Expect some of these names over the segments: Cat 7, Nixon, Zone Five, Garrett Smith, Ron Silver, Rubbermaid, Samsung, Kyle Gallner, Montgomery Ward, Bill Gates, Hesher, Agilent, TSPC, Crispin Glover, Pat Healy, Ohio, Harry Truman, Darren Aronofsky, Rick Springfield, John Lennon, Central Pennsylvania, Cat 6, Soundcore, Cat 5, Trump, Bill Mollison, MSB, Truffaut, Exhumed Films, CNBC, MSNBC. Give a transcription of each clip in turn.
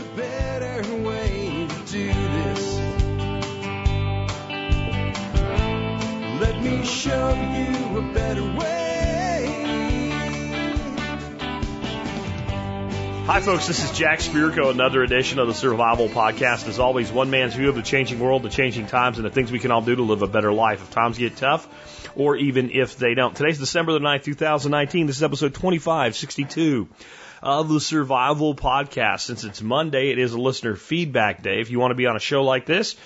a better way to do this. Let me show you a better way. Hi, folks. This is Jack Spirko, another edition of the Survival Podcast. As always, one man's view of the changing world, the changing times, and the things we can all do to live a better life if times get tough or even if they don't. Today's December the 9th, 2019. This is episode 2562 of the Survival Podcast. Since it's Monday, it is a listener feedback day. If you want to be on a show like this,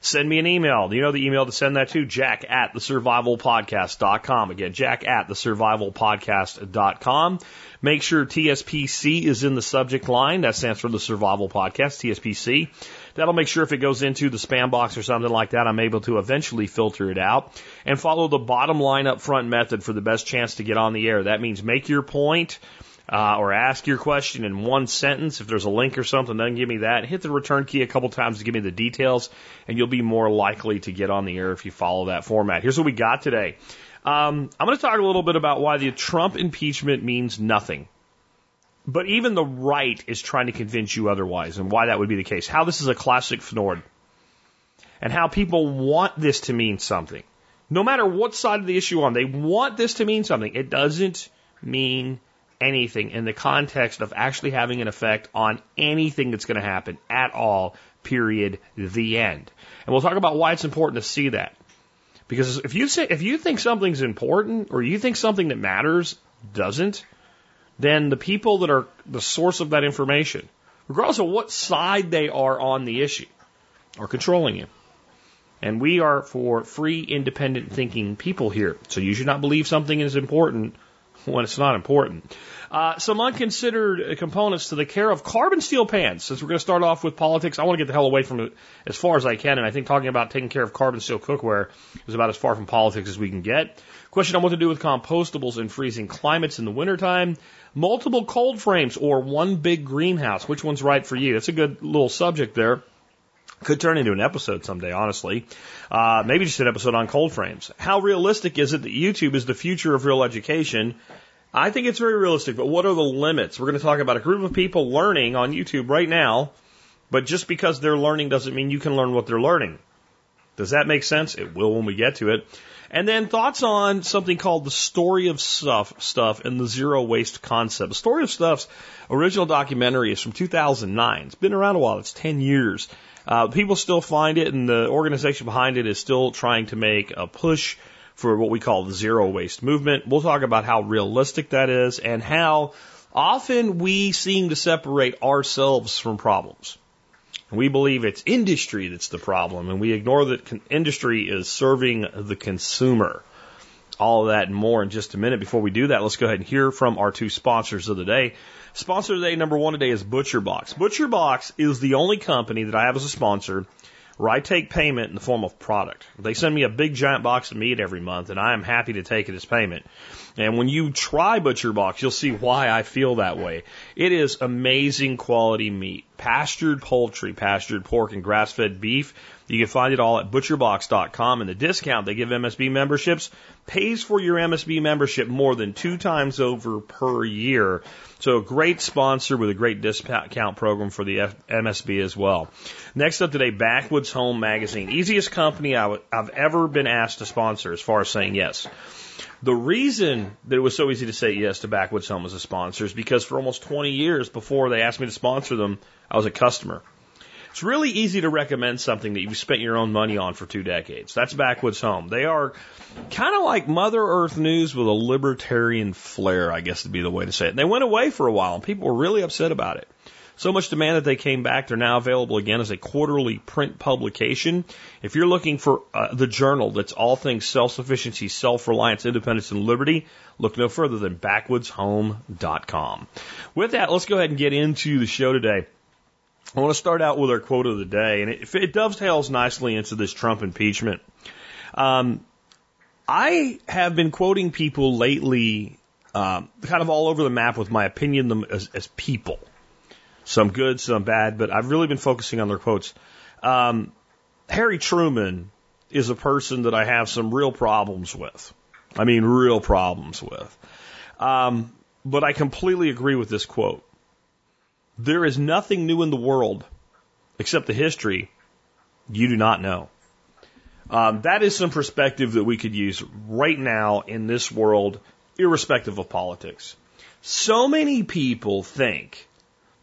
send me an email. You know the email to send that to, jack@thesurvivalpodcast.com. Again, jack@thesurvivalpodcast.com. Make sure TSPC is in the subject line. That stands for the Survival Podcast, TSPC. That'll make sure if it goes into the spam box or something like that, I'm able to eventually filter it out. And follow the bottom line up front method for the best chance to get on the air. That means make your point, or ask your question in one sentence. If there's a link or something, then give me that. Hit the return key a couple times to give me the details, and you'll be more likely to get on the air if you follow that format. Here's what we got today. I'm going to talk a little bit about why the Trump impeachment means nothing. But even the right is trying to convince you otherwise, and why that would be the case. How this is a classic FNORD, and how people want this to mean something. No matter what side of the issue on, they want this to mean something. It doesn't mean anything in the context of actually having an effect on anything that's going to happen at all, period, the end. And we'll talk about why it's important to see that. Because if you think something's important or you think something that matters doesn't, then the people that are the source of that information, regardless of what side they are on the issue, are controlling you. And we are for free, independent thinking people here. So you should not believe something is important when it's not important. Some unconsidered components to the care of carbon steel pans. Since we're going to start off with politics, I want to get the hell away from it as far as I can, and I think talking about taking care of carbon steel cookware is about as far from politics as we can get. Question on what to do with compostables in freezing climates in the wintertime. Multiple cold frames or one big greenhouse. Which one's right for you? That's a good little subject there. Could turn into an episode someday, honestly. Maybe just an episode on cold frames. How realistic is it that YouTube is the future of real education? I think it's very realistic, but what are the limits? We're going to talk about a group of people learning on YouTube right now, but just because they're learning doesn't mean you can learn what they're learning. Does that make sense? It will when we get to it. And then thoughts on something called the Story of Stuff and the Zero Waste Concept. The Story of Stuff's original documentary is from 2009. It's been around a while. It's 10 years. People still find it, and the organization behind it is still trying to make a push for what we call the zero waste movement. We'll talk about how realistic that is and how often we seem to separate ourselves from problems. We believe it's industry that's the problem, and we ignore that industry is serving the consumer. All of that and more in just a minute. Before we do that, let's go ahead and hear from our two sponsors of the day. Sponsor of the day, number one today, is ButcherBox. ButcherBox is the only company that I have as a sponsor where I take payment in the form of product. They send me a big, giant box of meat every month, and I am happy to take it as payment. And when you try ButcherBox, you'll see why I feel that way. It is amazing quality meat. Pastured poultry, pastured pork, and grass-fed beef. You can find it all at ButcherBox.com. And the discount they give MSB memberships pays for your MSB membership more than 2 times over per year. So a great sponsor with a great discount program for the MSB as well. Next up today, Backwoods Home Magazine. Easiest company I've ever been asked to sponsor as far as saying yes. The reason that it was so easy to say yes to Backwoods Home as a sponsor is because for almost 20 years before they asked me to sponsor them, I was a customer. It's really easy to recommend something that you've spent your own money on for 2 decades. That's Backwoods Home. They are kind of like Mother Earth News with a libertarian flair, I guess would be the way to say it. And they went away for a while, and people were really upset about it. So much demand that they came back. They're now available again as a quarterly print publication. If you're looking for the journal that's all things self-sufficiency, self-reliance, independence, and liberty, look no further than backwoodshome.com. With that, let's go ahead and get into the show today. I want to start out with our quote of the day, and it dovetails nicely into this Trump impeachment. I have been quoting people lately kind of all over the map with my opinion them as people. Some good, some bad, but I've really been focusing on their quotes. Harry Truman is a person that I have some real problems with. I mean, real problems with. But I completely agree with this quote. There is nothing new in the world except the history you do not know. That is some perspective that we could use right now in this world, irrespective of politics. So many people think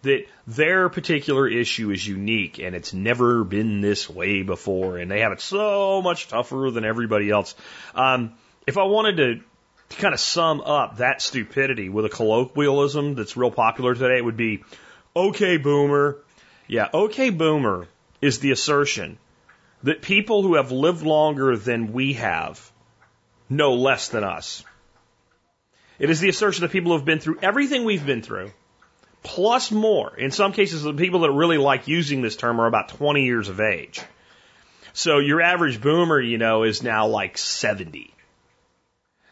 that their particular issue is unique and it's never been this way before and they have it so much tougher than everybody else. If I wanted to kind of sum up that stupidity with a colloquialism that's real popular today, it would be, okay, boomer. Yeah, okay, boomer is the assertion that people who have lived longer than we have know less than us. It is the assertion that people who have been through everything we've been through, plus more. In some cases, the people that really like using this term are about 20 years of age. So your average boomer, you know, is now like 70.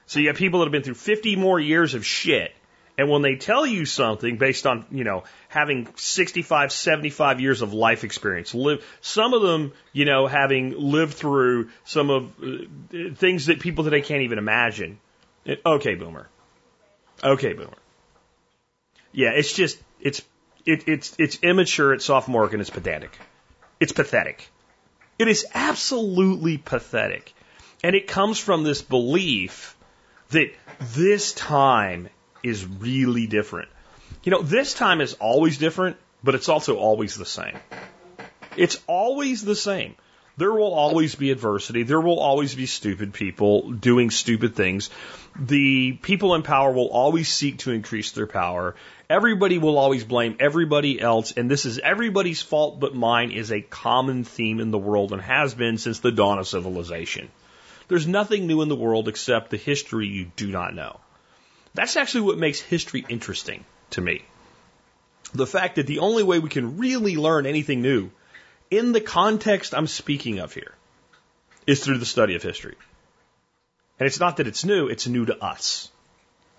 So you have people that have been through 50 more years of shit. And when they tell you something based on, you know, having 65, 75 years of life experience, some of them, you know, having lived through some of things that people today can't even imagine. Okay, boomer. Okay, boomer. Yeah, it's just, it's immature, it's sophomoric, and it's pedantic. It's pathetic. It is absolutely pathetic. And it comes from this belief that this time is really different. You know, this time is always different, but it's also always the same. It's always the same. There will always be adversity. There will always be stupid people doing stupid things. The people in power will always seek to increase their power. Everybody will always blame everybody else, and this is everybody's fault but mine is a common theme in the world and has been since the dawn of civilization. There's nothing new in the world except the history you do not know. That's actually what makes history interesting to me. The fact that the only way we can really learn anything new in the context I'm speaking of here is through the study of history. And it's not that it's new to us.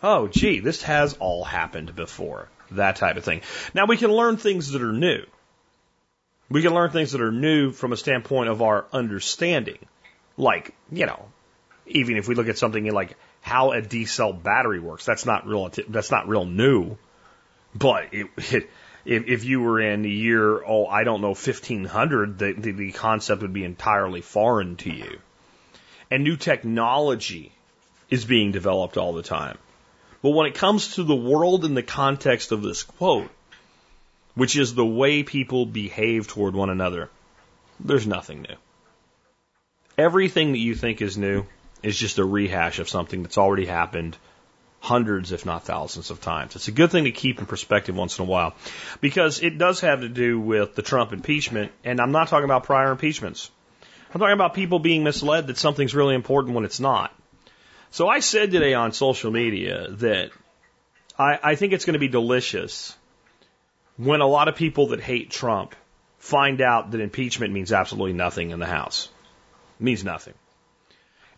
Oh, gee, this has all happened before, that type of thing. Now, we can learn things that are new. We can learn things that are new from a standpoint of our understanding. Like, you know, even if we look at something like how a D cell battery works. That's not real new. But if you were in the year, 1500, the concept would be entirely foreign to you. And new technology is being developed all the time. But when it comes to the world in the context of this quote, which is the way people behave toward one another, there's nothing new. Everything that you think is new is just a rehash of something that's already happened hundreds, if not thousands of times. It's a good thing to keep in perspective once in a while because it does have to do with the Trump impeachment, and I'm not talking about prior impeachments. I'm talking about people being misled that something's really important when it's not. So I said today on social media that I think it's going to be delicious when a lot of people that hate Trump find out that impeachment means absolutely nothing in the House. It means nothing.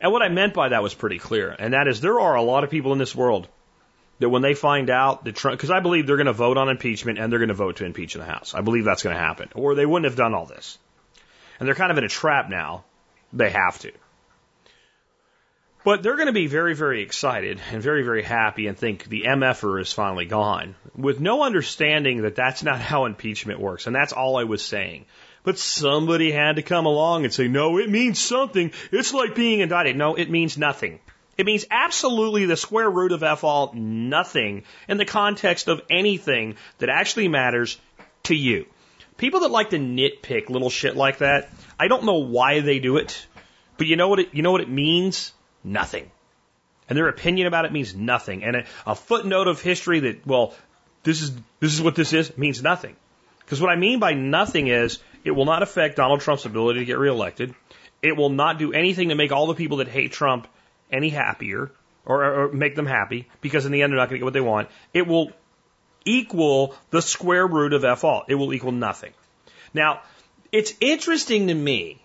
And what I meant by that was pretty clear, and that is there are a lot of people in this world that when they find out that Trump, because I believe they're going to vote on impeachment and they're going to vote to impeach in the House. I believe that's going to happen, or they wouldn't have done all this. And they're kind of in a trap now. They have to. But they're going to be very, very excited and very, very happy and think the MFer is finally gone, with no understanding that that's not how impeachment works, and that's all I was saying. But somebody had to come along and say, no, it means something. It's like being indicted. No, it means nothing. It means absolutely the square root of F all nothing in the context of anything that actually matters to you. People that like to nitpick little shit like that, I don't know why they do it, but you know what it means? Nothing. And their opinion about it means nothing. And a footnote of history that, well, this is what this is, means nothing. Because what I mean by nothing is it will not affect Donald Trump's ability to get reelected. It will not do anything to make all the people that hate Trump any happier or make them happy because in the end they're not going to get what they want. It will equal the square root of F all. It will equal nothing. Now, it's interesting to me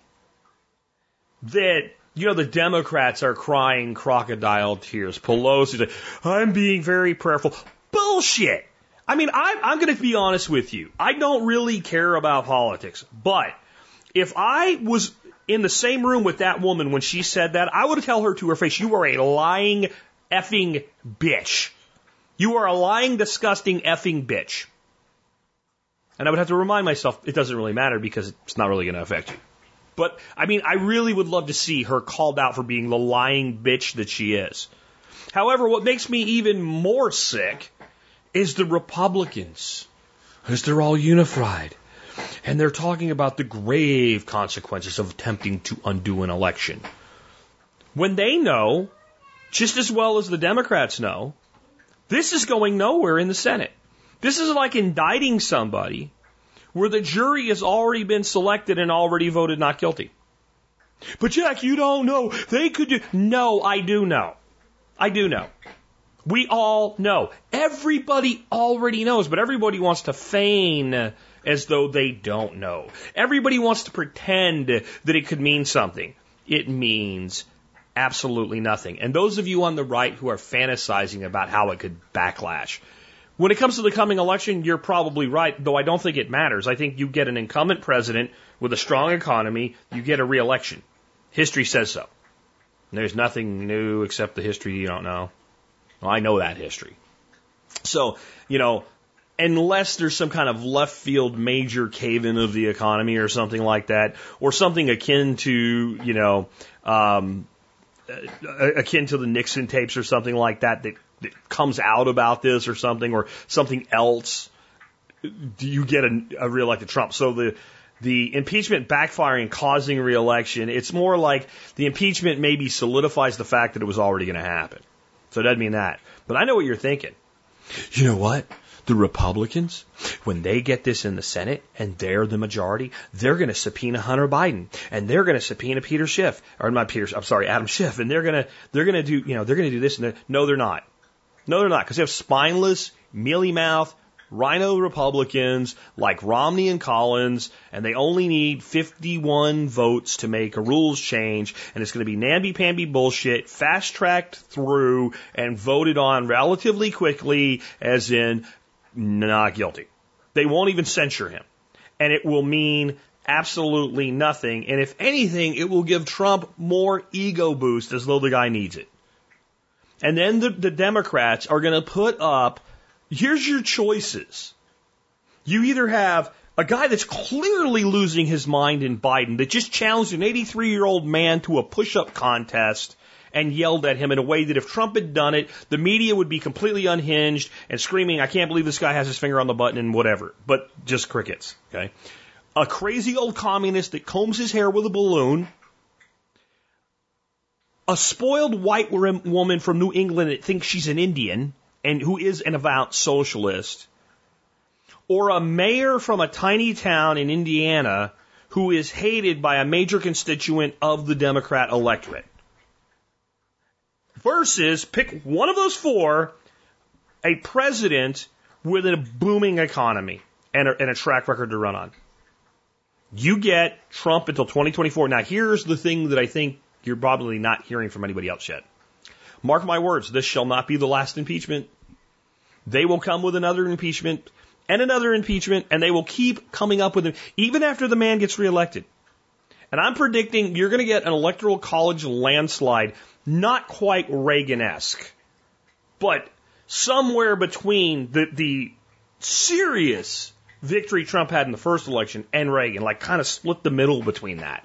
that, you know, the Democrats are crying crocodile tears. Pelosi's like, I'm being very prayerful. Bullshit! I mean, I'm going to be honest with you. I don't really care about politics, but if I was in the same room with that woman when she said that, I would tell her to her face, you are a lying effing bitch. You are a lying, disgusting effing bitch. And I would have to remind myself it doesn't really matter because it's not really going to affect you. But, I mean, I really would love to see her called out for being the lying bitch that she is. However, what makes me even more sick is the Republicans, because they're all unified. And they're talking about the grave consequences of attempting to undo an election. When they know, just as well as the Democrats know, this is going nowhere in the Senate. This is like indicting somebody where the jury has already been selected and already voted not guilty. But Jack, you don't know. They could do... No, I do know. I do know. We all know. Everybody already knows, but everybody wants to feign as though they don't know. Everybody wants to pretend that it could mean something. It means absolutely nothing. And those of you on the right who are fantasizing about how it could backlash, when it comes to the coming election, you're probably right, though I don't think it matters. I think you get an incumbent president with a strong economy, you get a re-election. History says so. There's nothing new except the history you don't know. Well, I know that history. So, you know, unless there's some kind of left field major cave-in of the economy or something like that, or something akin to, you know, akin to the Nixon tapes or something like that, that comes out about this or something else, do you get a reelected Trump? So the impeachment backfiring, causing reelection, it's more like the impeachment maybe solidifies the fact that it was already going to happen. So it doesn't mean that. But I know what you're thinking. You know what? The Republicans, when they get this in the Senate and they're the majority, they're going to subpoena Hunter Biden and they're going to subpoena Adam Schiff, and they're going to do, you know, they're going to do this, and no, they're not, because they have spineless, mealy-mouthed, rhino Republicans like Romney and Collins, and they only need 51 votes to make a rules change, and it's going to be namby-pamby bullshit, fast-tracked through and voted on relatively quickly, as in not guilty. They won't even censure him. And it will mean absolutely nothing. And if anything, it will give Trump more ego boost, as though the guy needs it. And then the Democrats are going to put up, here's your choices. You either have a guy that's clearly losing his mind in Biden, that just challenged an 83-year-old man to a push-up contest and yelled at him in a way that if Trump had done it, the media would be completely unhinged and screaming, I can't believe this guy has his finger on the button and whatever. But just crickets, okay? A crazy old communist that combs his hair with a balloon. A spoiled white woman from New England that thinks she's an Indian and who is an avowed socialist. Or a mayor from a tiny town in Indiana who is hated by a major constituent of the Democrat electorate. Versus, pick one of those four, a president with a booming economy and a track record to run on. You get Trump until 2024. Now, here's the thing that I think you're probably not hearing from anybody else yet. Mark my words, this shall not be the last impeachment. They will come with another impeachment and another impeachment, and they will keep coming up with it, even after the man gets reelected. And I'm predicting you're going to get an Electoral College landslide, not quite Reagan-esque, but somewhere between the serious victory Trump had in the first election and Reagan, like kind of split the middle between that.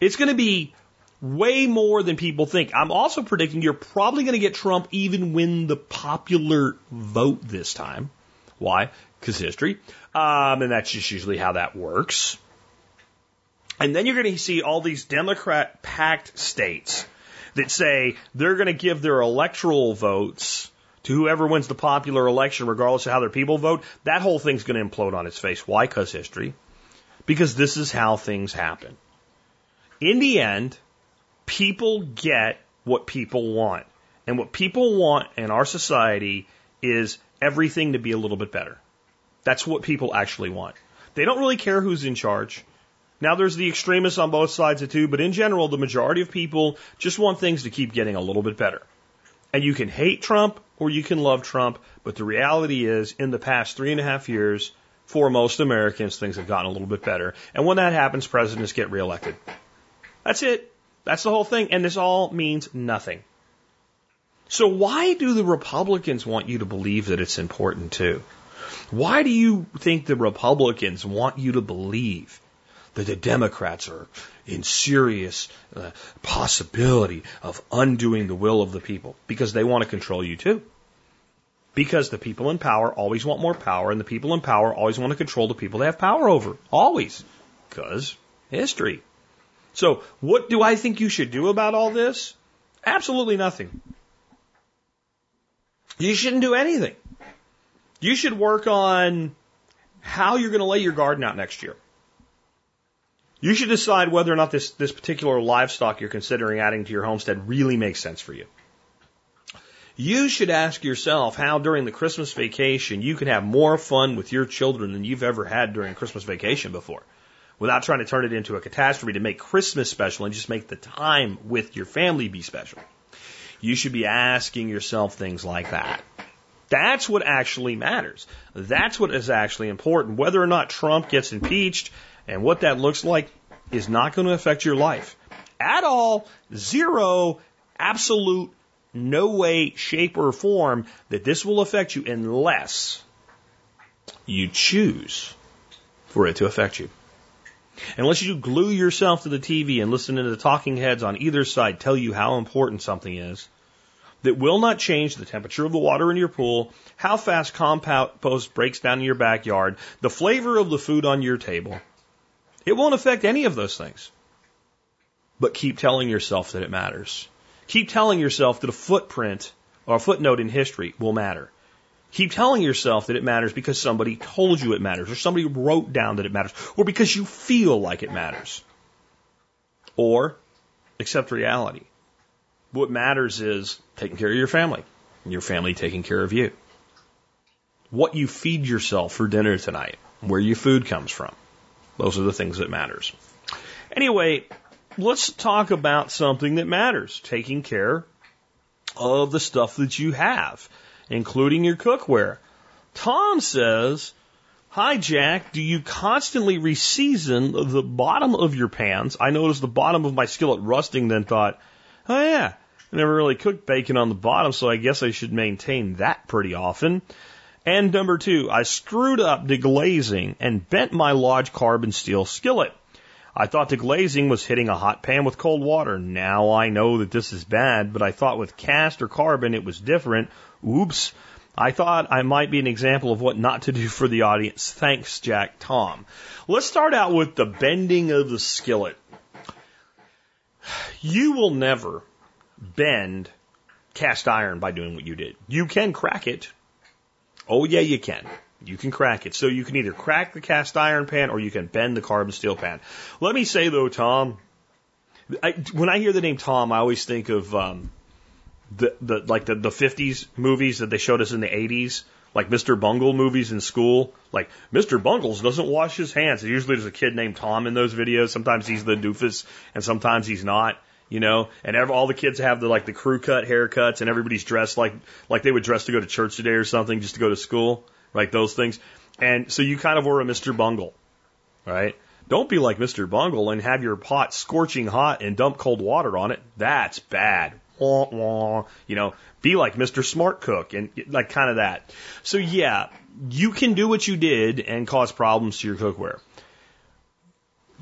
It's going to be way more than people think. I'm also predicting you're probably going to get Trump even win the popular vote this time. Why? Because history. And that's just usually how that works. And then you're going to see all these Democrat-packed states that say they're going to give their electoral votes to whoever wins the popular election, regardless of how their people vote. That whole thing's going to implode on its face. Why? Because history. Because this is how things happen. In the end, people get what people want. And what people want in our society is everything to be a little bit better. That's what people actually want. They don't really care who's in charge. Now, there's the extremists on both sides of two, but in general, the majority of people just want things to keep getting a little bit better. And you can hate Trump or you can love Trump, but the reality is, in the past 3.5 years, for most Americans, things have gotten a little bit better. And when that happens, presidents get reelected. That's it. That's the whole thing. And this all means nothing. So why do the Republicans want you to believe that it's important, too? Why do you think the Republicans want you to believe that the Democrats are in serious possibility of undoing the will of the people? Because they want to control you too. Because the people in power always want more power, and the people in power always want to control the people they have power over. Always. Because history. So what do I think you should do about all this? Absolutely nothing. You shouldn't do anything. You should work on how you're going to lay your garden out next year. You should decide whether or not this particular livestock you're considering adding to your homestead really makes sense for you. You should ask yourself how during the Christmas vacation you can have more fun with your children than you've ever had during Christmas vacation before, without trying to turn it into a catastrophe to make Christmas special and just make the time with your family be special. You should be asking yourself things like that. That's what actually matters. That's what is actually important. Whether or not Trump gets impeached and what that looks like is not going to affect your life at all. Zero, absolute, no way, shape, or form that this will affect you unless you choose for it to affect you. Unless you glue yourself to the TV and listen to the talking heads on either side tell you how important something is, that will not change the temperature of the water in your pool, how fast compost breaks down in your backyard, the flavor of the food on your table. It won't affect any of those things. But keep telling yourself that it matters. Keep telling yourself that a footprint or a footnote in history will matter. Keep telling yourself that it matters because somebody told you it matters, or somebody wrote down that it matters, or because you feel like it matters. Or accept reality. What matters is taking care of your family, and your family taking care of you. What you feed yourself for dinner tonight, where your food comes from. Those are the things that matters. Anyway, let's talk about something that matters, taking care of the stuff that you have, including your cookware. Tom says, "Hi, Jack. Do you constantly re-season the bottom of your pans? I noticed the bottom of my skillet rusting, then thought, oh yeah, I never really cooked bacon on the bottom, so I guess I should maintain that pretty often. And number two, I screwed up deglazing and bent my Lodge carbon steel skillet. I thought deglazing was hitting a hot pan with cold water. Now I know that this is bad, but I thought with cast or carbon it was different. Oops. I thought I might be an example of what not to do for the audience. Thanks, Jack." Tom, let's start out with the bending of the skillet. You will never bend cast iron by doing what you did. You can crack it. Oh yeah, you can. You can crack it. So you can either crack the cast iron pan or you can bend the carbon steel pan. Let me say though, Tom, when I hear the name Tom, I always think of the 50s movies that they showed us in the 80s, like Mr. Bungle movies in school. Like Mr. Bungles doesn't wash his hands. Usually there's a kid named Tom in those videos. Sometimes he's the doofus and sometimes he's not. You know, and all the kids have the crew cut haircuts, and everybody's dressed like they would dress to go to church today or something, just to go to school, like those things. And so you kind of were a Mr. Bungle, right? Don't be like Mr. Bungle and have your pot scorching hot and dump cold water on it. That's bad. Wah, wah. You know, be like Mr. Smart Cook and like kind of that. So yeah, you can do what you did and cause problems to your cookware.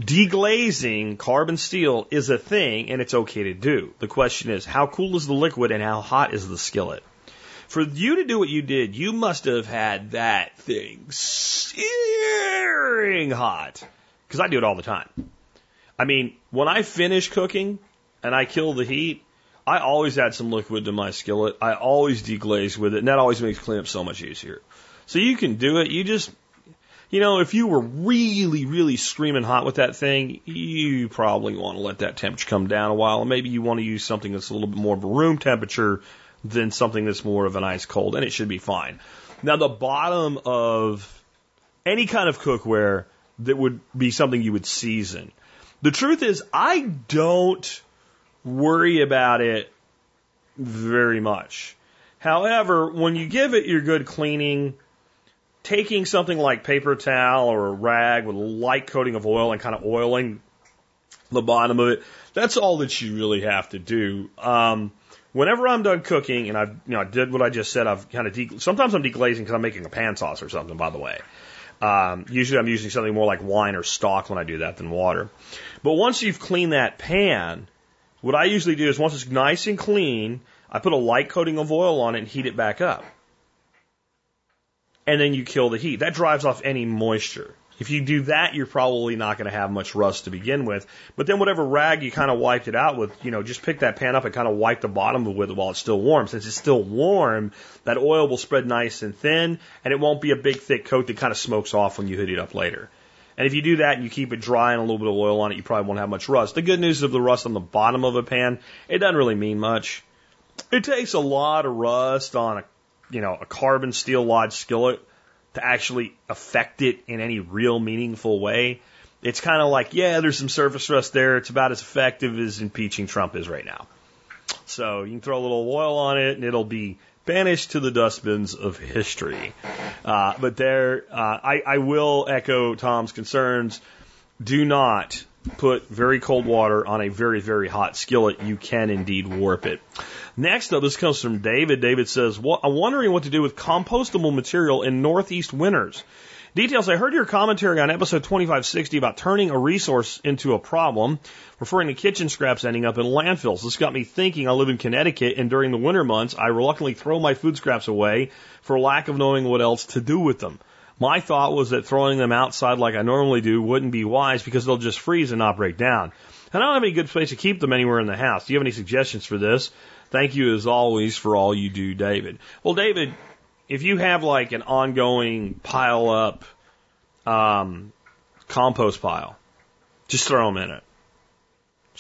Deglazing carbon steel is a thing, and it's okay to do. The question is, how cool is the liquid and how hot is the skillet? For you to do what you did, you must have had that thing searing hot. Because I do it all the time. I mean, when I finish cooking and I kill the heat, I always add some liquid to my skillet. I always deglaze with it, and that always makes cleanup so much easier. So you can do it. You know, if you were really, really screaming hot with that thing, you probably want to let that temperature come down a while. And maybe you want to use something that's a little bit more of a room temperature than something that's more of an ice cold, and it should be fine. Now, the bottom of any kind of cookware that would be something you would season. The truth is, I don't worry about it very much. However, when you give it your good cleaning, taking something like paper towel or a rag with a light coating of oil and kind of oiling the bottom of it, that's all that you really have to do. whenever I'm done cooking, and I did what I just said, I've kind of sometimes I'm deglazing because I'm making a pan sauce or something, by the way. Usually I'm using something more like wine or stock when I do that than water. But once you've cleaned that pan, what I usually do is once it's nice and clean, I put a light coating of oil on it and heat it back up. And then you kill the heat. That drives off any moisture. If you do that, you're probably not going to have much rust to begin with. But then whatever rag you kind of wiped it out with, just pick that pan up and kind of wipe the bottom with it while it's still warm. Since it's still warm, that oil will spread nice and thin, and it won't be a big, thick coat that kind of smokes off when you heat it up later. And if you do that and you keep it dry and a little bit of oil on it, you probably won't have much rust. The good news is of the rust on the bottom of a pan, it doesn't really mean much. It takes a lot of rust on a carbon steel lodge skillet to actually affect it in any real meaningful way. It's kind of like, yeah, there's some surface rust there. It's about as effective as impeaching Trump is right now. So you can throw a little oil on it, and it'll be banished to the dustbins of history. But I will echo Tom's concerns. Do not put very cold water on a very, very hot skillet. You can indeed warp it. Next up, this comes from David. David says, well, I'm wondering what to do with compostable material in northeast winters. Details, I heard your commentary on episode 2560 about turning a resource into a problem, referring to kitchen scraps ending up in landfills. This got me thinking. I live in Connecticut, and during the winter months, I reluctantly throw my food scraps away for lack of knowing what else to do with them. My thought was that throwing them outside like I normally do wouldn't be wise because they'll just freeze and not break down. And I don't have any good place to keep them anywhere in the house. Do you have any suggestions for this? Thank you, as always, for all you do, David. Well, David, if you have like an ongoing pile-up compost pile, just throw them in it.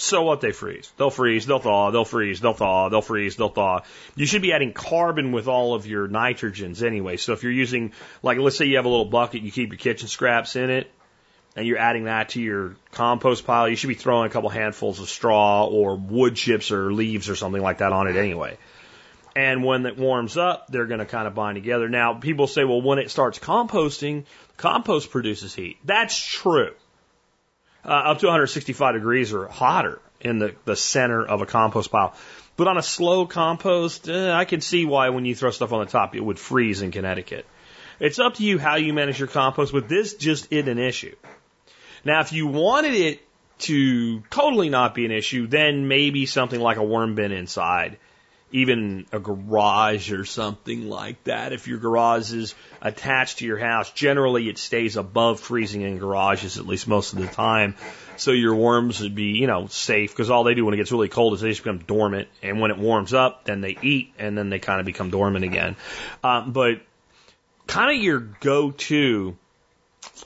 So what? They freeze. They'll freeze. They'll thaw. They'll freeze. They'll thaw. They'll freeze. They'll thaw. You should be adding carbon with all of your nitrogens anyway. So if you're using, like, let's say you have a little bucket, you keep your kitchen scraps in it, and you're adding that to your compost pile, you should be throwing a couple handfuls of straw or wood chips or leaves or something like that on it anyway. And when it warms up, they're going to kind of bind together. Now, people say, well, when it starts composting, compost produces heat. That's true. Up to 165 degrees or hotter in the center of a compost pile. But on a slow compost, I can see why when you throw stuff on the top, it would freeze in Connecticut. It's up to you how you manage your compost, but this just isn't an issue. Now, if you wanted it to totally not be an issue, then maybe something like a worm bin inside, even a garage or something like that. If your garage is attached to your house, generally it stays above freezing in garages, at least most of the time. So your worms would be, safe, because all they do when it gets really cold is they just become dormant. And when it warms up, then they eat, and then they kind of become dormant again. But kind of your go-to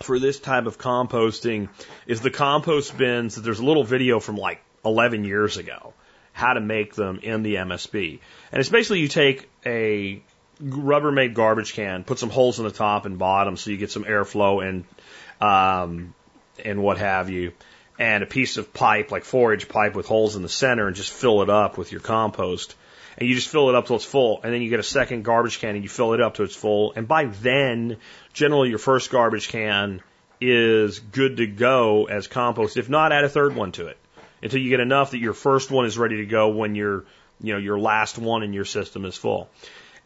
for this type of composting is the compost bins. There's a little video from like 11 years ago how to make them in the MSB. And it's basically you take a Rubbermaid garbage can, put some holes in the top and bottom so you get some airflow and what have you, and a piece of pipe, like forage pipe with holes in the center, and just fill it up with your compost. And you just fill it up till it's full, and then you get a second garbage can and you fill it up till it's full. And by then, generally your first garbage can is good to go as compost. If not, add a third one to it, until you get enough that your first one is ready to go when your last one in your system is full.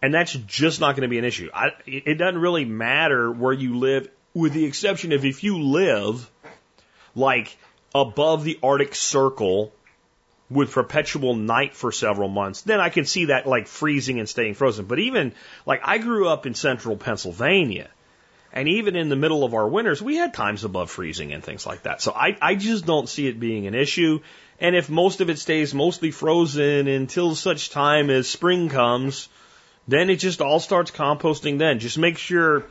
And that's just not going to be an issue. It doesn't really matter where you live, with the exception of if you live like above the Arctic Circle with perpetual night for several months, then I can see that like freezing and staying frozen. But even like I grew up in central Pennsylvania, and even in the middle of our winters, we had times above freezing and things like that. So I just don't see it being an issue. And if most of it stays mostly frozen until such time as spring comes, then it just all starts composting then. Just make sure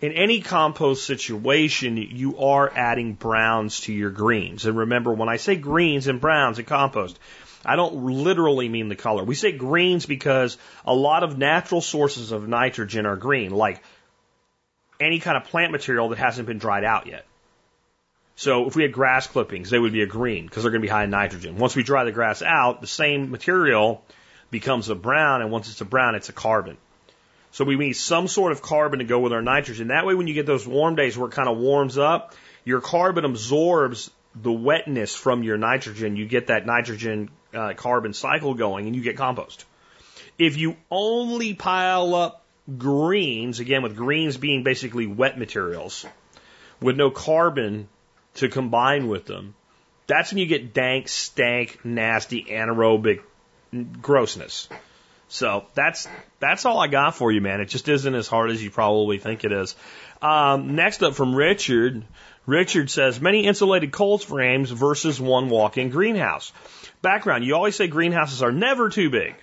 in any compost situation, you are adding browns to your greens. And remember, when I say greens and browns in compost, I don't literally mean the color. We say greens because a lot of natural sources of nitrogen are green, like any kind of plant material that hasn't been dried out yet. So if we had grass clippings, they would be a green because they're going to be high in nitrogen. Once we dry the grass out, the same material becomes a brown, and once it's a brown, it's a carbon. So we need some sort of carbon to go with our nitrogen. That way, when you get those warm days where it kind of warms up, your carbon absorbs the wetness from your nitrogen. You get that nitrogen carbon cycle going, and you get compost. If you only pile up greens, again with greens being basically wet materials, with no carbon to combine with them, that's when you get dank, stank, nasty, anaerobic grossness. So that's all I got for you, man. It just isn't as hard as you probably think it is. Next up from Richard. Richard says, many insulated cold frames versus one walk-in greenhouse. Background, you always say greenhouses are never too big,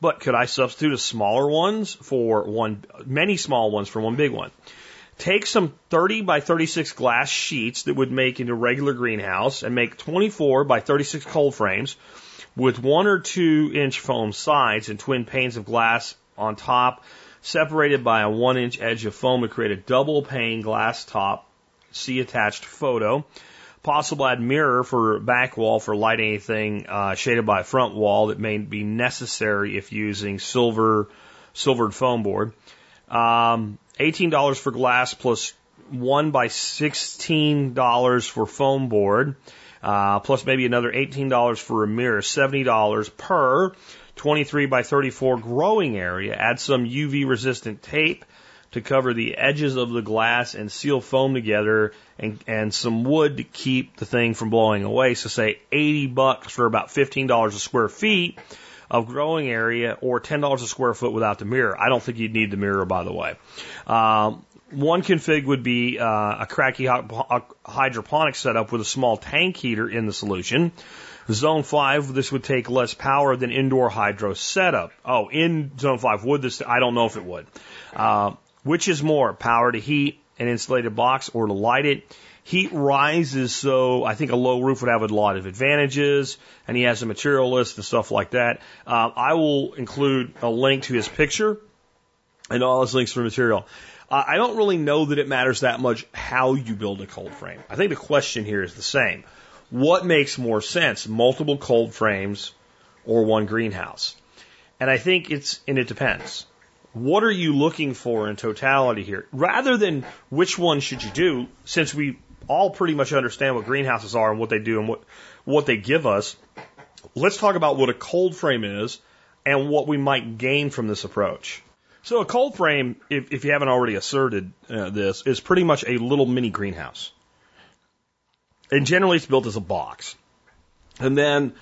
but could I substitute many small ones for one big one? Take some 30 by 36 glass sheets that would make into a regular greenhouse and make 24 by 36 cold frames with 1 or 2 inch foam sides and twin panes of glass on top, separated by a 1 inch edge of foam to create a double pane glass top. See attached photo. Possible add mirror for back wall for light anything shaded by front wall that may be necessary if using silvered foam board. $18 for glass plus $1 by $16 for foam board, plus maybe another $18 for a mirror, $70 per 23 by 34 growing area. Add some UV resistant tape to cover the edges of the glass and seal foam together and some wood to keep the thing from blowing away. So say $80 for about $15 a square foot of growing area, or $10 a square foot without the mirror. I don't think you'd need the mirror, by the way. One config would be a cracky hydroponic setup with a small tank heater in the solution. Zone 5, this would take less power than indoor hydro setup. Oh, in Zone 5, would this? I don't know if it would. Which is more, power to heat an insulated box or to light it? Heat rises, so I think a low roof would have a lot of advantages, and he has a material list and stuff like that. I will include a link to his picture and all his links for material. I don't really know that it matters that much how you build a cold frame. I think the question here is the same. What makes more sense, multiple cold frames or one greenhouse? And I think it depends. What are you looking for in totality here? Rather than which one should you do, since we all pretty much understand what greenhouses are and what they do and what they give us, let's talk about what a cold frame is and what we might gain from this approach. So a cold frame, if you haven't already asserted this, is pretty much a little mini greenhouse. And generally it's built as a box. And then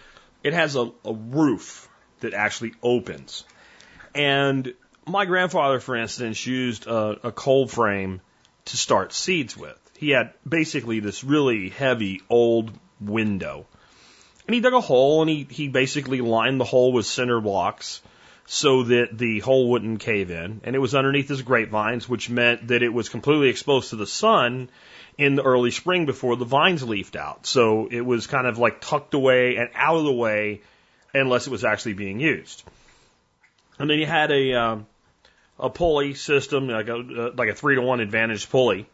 it has a roof that actually opens. And my grandfather, for instance, used a cold frame to start seeds with. He had basically this really heavy old window. And he dug a hole, and he basically lined the hole with cinder blocks so that the hole wouldn't cave in. And it was underneath his grapevines, which meant that it was completely exposed to the sun in the early spring before the vines leafed out. So it was kind of like tucked away and out of the way unless it was actually being used. And then he had a pulley system, like a 3-to-1 advantage pulley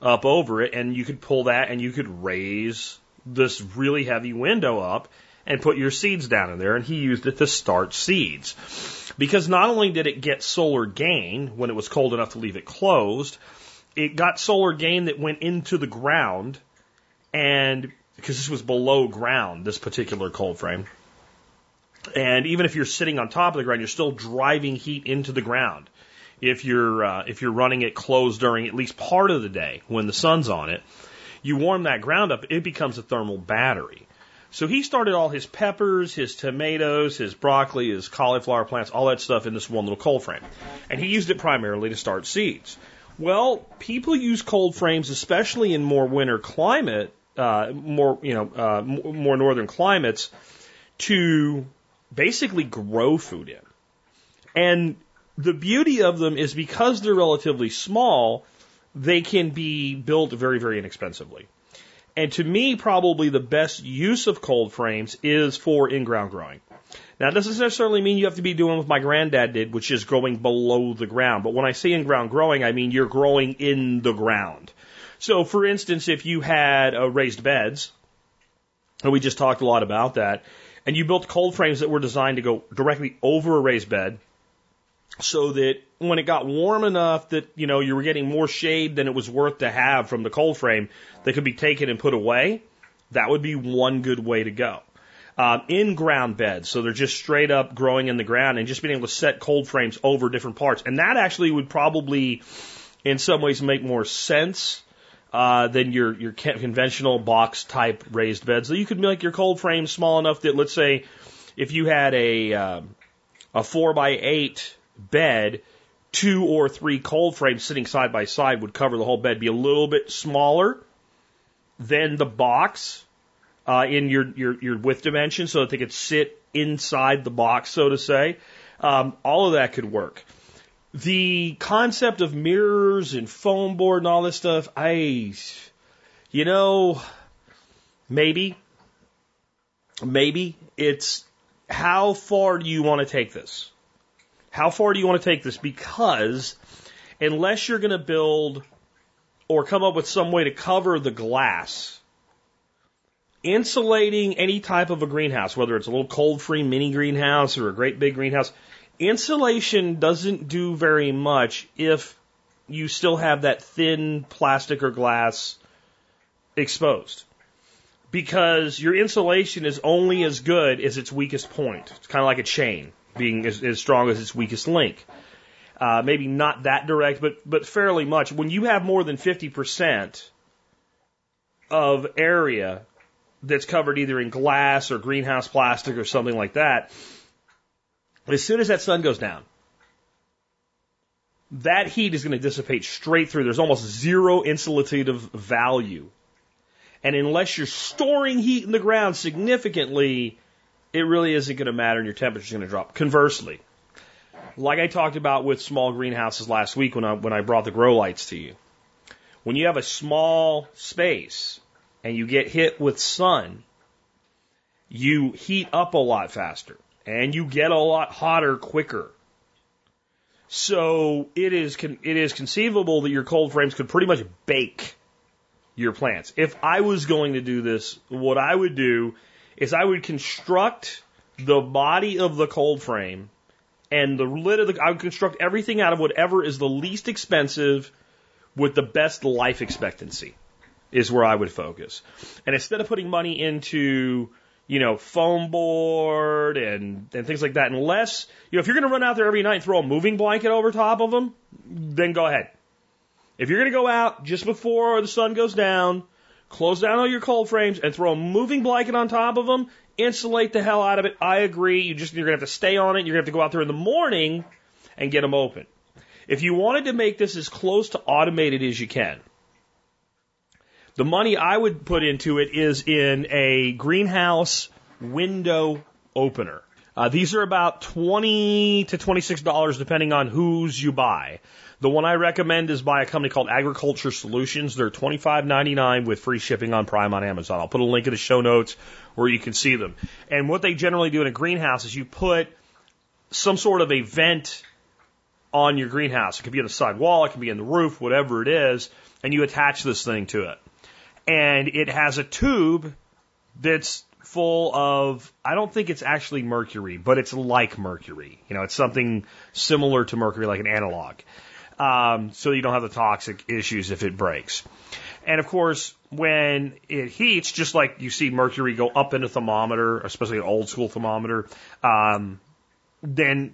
up over it, and you could pull that and you could raise this really heavy window up and put your seeds down in there, and he used it to start seeds. Because not only did it get solar gain when it was cold enough to leave it closed, it got solar gain that went into the ground, and because this was below ground, this particular cold frame. And even if you're sitting on top of the ground, you're still driving heat into the ground. If you're running it closed during at least part of the day when the sun's on it, you warm that ground up, it becomes a thermal battery. So he started all his peppers, his tomatoes, his broccoli, his cauliflower plants, all that stuff in this one little cold frame. And he used it primarily to start seeds. Well, people use cold frames, especially in more winter climate, more northern climates, to basically grow food in. And the beauty of them is because they're relatively small, they can be built very, very inexpensively. And to me, probably the best use of cold frames is for in-ground growing. Now, it doesn't necessarily mean you have to be doing what my granddad did, which is growing below the ground. But when I say in-ground growing, I mean you're growing in the ground. So, for instance, if you had raised beds, and we just talked a lot about that, and you built cold frames that were designed to go directly over a raised bed so that when it got warm enough that, you know, you were getting more shade than it was worth to have from the cold frame, they could be taken and put away. That would be one good way to go. in ground beds. So they're just straight up growing in the ground and just being able to set cold frames over different parts. And that actually would probably, in some ways, make more sense than your conventional box type raised beds. So you could make your cold frame small enough that, let's say, if you had a 4x8 bed, 2 or 3 cold frames sitting side by side would cover the whole bed, be a little bit smaller than the box in your width dimension, so that they could sit inside the box, so to say. All of that could work. The concept of mirrors and foam board and all this stuff, maybe it's how far do you want to take this? How far do you want to take this? Because unless you're going to build or come up with some way to cover the glass, insulating any type of a greenhouse, whether it's a little cold-free mini greenhouse or a great big greenhouse, insulation doesn't do very much if you still have that thin plastic or glass exposed. Because your insulation is only as good as its weakest point. It's kind of like a chain, being as strong as its weakest link. Maybe not that direct, but fairly much. When you have more than 50% of area that's covered either in glass or greenhouse plastic or something like that, as soon as that sun goes down, that heat is going to dissipate straight through. There's almost zero insulative value. And unless you're storing heat in the ground significantly, it really isn't going to matter and your temperature's going to drop. Conversely, like I talked about with small greenhouses last week when I brought the grow lights to you, when you have a small space and you get hit with sun, you heat up a lot faster, and you get a lot hotter quicker. So it is conceivable that your cold frames could pretty much bake your plants. If I was going to do this, what I would do is I would construct the body of the cold frame and the lid of the... I would construct everything out of whatever is the least expensive with the best life expectancy, is where I would focus. And instead of putting money into, foam board and things like that, unless, if you're going to run out there every night and throw a moving blanket over top of them, then go ahead. If you're going to go out just before the sun goes down, close down all your cold frames and throw a moving blanket on top of them, insulate the hell out of it. I agree. You're going to have to stay on it. You're going to have to go out there in the morning and get them open. If you wanted to make this as close to automated as you can, the money I would put into it is in a greenhouse window opener. These are about $20 to $26 depending on whose you buy. The one I recommend is by a company called Agriculture Solutions. They're $25.99 with free shipping on Prime on Amazon. I'll put a link in the show notes where you can see them. And what they generally do in a greenhouse is you put some sort of a vent on your greenhouse. It could be on the side wall, it could be on the roof, whatever it is, and you attach this thing to it. And it has a tube that's full of, I don't think it's actually mercury, but it's like mercury. It's something similar to mercury, like an analog. So you don't have the toxic issues if it breaks. And of course, when it heats, just like you see mercury go up in a thermometer, especially an old school thermometer, then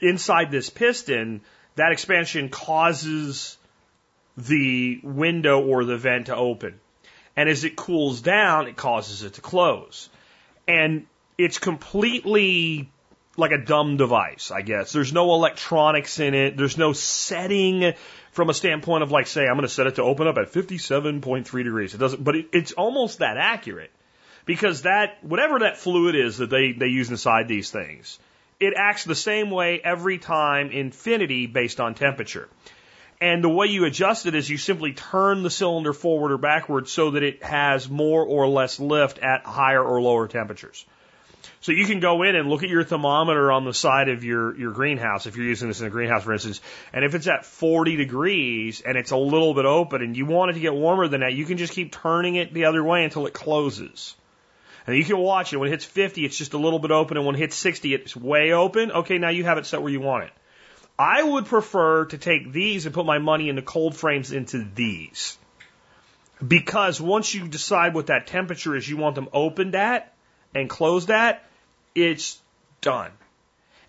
inside this piston, that expansion causes the window or the vent to open. And as it cools down, it causes it to close. And it's completely like a dumb device, I guess. There's no electronics in it. There's no setting from a standpoint of, like, say, I'm going to set it to open up at 57.3 degrees. It doesn't, but it's almost that accurate, because that, whatever that fluid is that they use inside these things, it acts the same way every time, infinity, based on temperature. And the way you adjust it is you simply turn the cylinder forward or backward so that it has more or less lift at higher or lower temperatures. So you can go in and look at your thermometer on the side of your greenhouse, if you're using this in a greenhouse, for instance, and if it's at 40 degrees and it's a little bit open and you want it to get warmer than that, you can just keep turning it the other way until it closes. And you can watch it. When it hits 50, it's just a little bit open, and when it hits 60, it's way open. Okay, now you have it set where you want it. I would prefer to take these and put my money into cold frames into these. Because once you decide what that temperature is you want them opened at, and close that, it's done.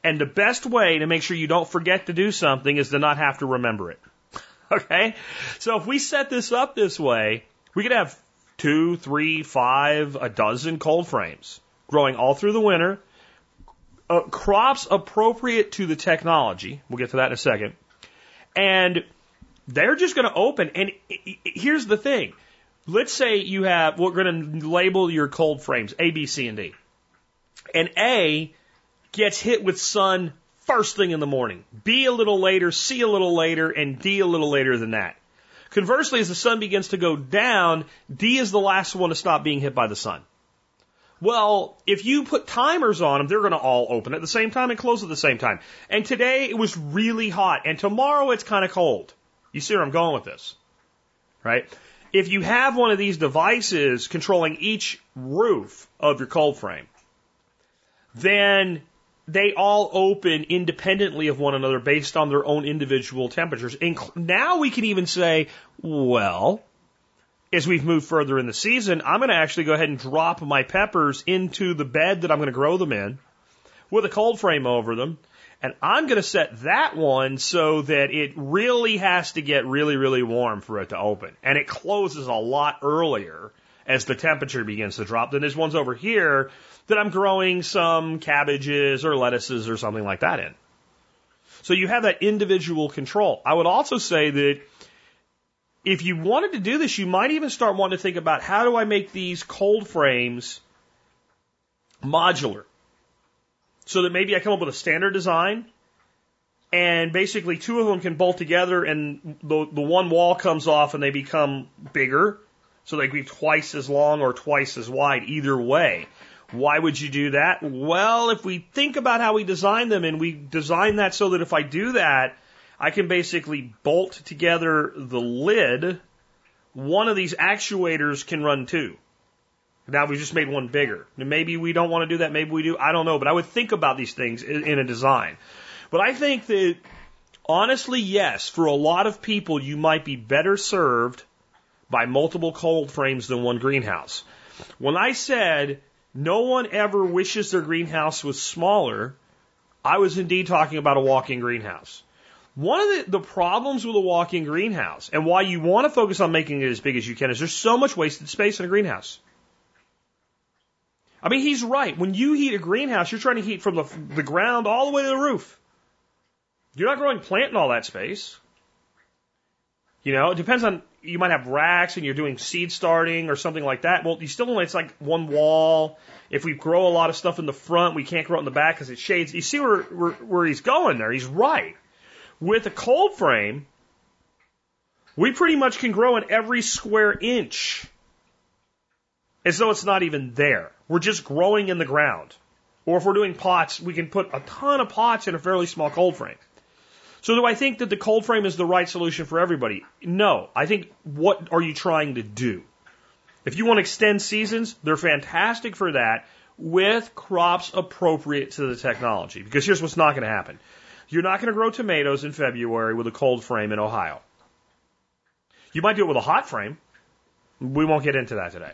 And the best way to make sure you don't forget to do something is to not have to remember it. Okay? So if we set this up this way, we could have 2, 3, 5, a dozen cold frames growing all through the winter, crops appropriate to the technology. We'll get to that in a second. And they're just going to open. And here's the thing. Let's say you have, we're going to label your cold frames A, B, C, and D. And A gets hit with sun first thing in the morning, B a little later, C a little later, and D a little later than that. Conversely, as the sun begins to go down, D is the last one to stop being hit by the sun. Well, if you put timers on them, they're going to all open at the same time and close at the same time. And today it was really hot, and tomorrow it's kind of cold. You see where I'm going with this, right? If you have one of these devices controlling each roof of your cold frame, then they all open independently of one another based on their own individual temperatures. Now we can even say, well, as we've moved further in the season, I'm going to actually go ahead and drop my peppers into the bed that I'm going to grow them in with a cold frame over them. And I'm going to set that one so that it really has to get really, really warm for it to open. And it closes a lot earlier as the temperature begins to drop. Then there's ones over here that I'm growing some cabbages or lettuces or something like that in. So you have that individual control. I would also say that if you wanted to do this, you might even start wanting to think about, how do I make these cold frames modular? So that maybe I come up with a standard design, and basically 2 of them can bolt together, and the one wall comes off and they become bigger. So they could be twice as long or twice as wide, either way. Why would you do that? Well, if we think about how we design them, and we design that so that if I do that, I can basically bolt together the lid. One of these actuators can run 2. Now we've just made one bigger. Maybe we don't want to do that. Maybe we do. I don't know. But I would think about these things in a design. But I think that, honestly, yes, for a lot of people, you might be better served by multiple cold frames than one greenhouse. When I said no one ever wishes their greenhouse was smaller, I was indeed talking about a walk-in greenhouse. One of the problems with a walk-in greenhouse, and why you want to focus on making it as big as you can, is there's so much wasted space in a greenhouse. I mean, he's right. When you heat a greenhouse, you're trying to heat from the ground all the way to the roof. You're not growing plant in all that space. You know, it depends on, you might have racks and you're doing seed starting or something like that. Well, you still only, it's like one wall. If we grow a lot of stuff in the front, we can't grow it in the back because it shades. You see where he's going there. He's right. With a cold frame, we pretty much can grow in every square inch as though it's not even there. We're just growing in the ground. Or if we're doing pots, we can put a ton of pots in a fairly small cold frame. So do I think that the cold frame is the right solution for everybody? No. I think, what are you trying to do? If you want to extend seasons, they're fantastic for that, with crops appropriate to the technology. Because here's what's not going to happen. You're not going to grow tomatoes in February with a cold frame in Ohio. You might do it with a hot frame. We won't get into that today.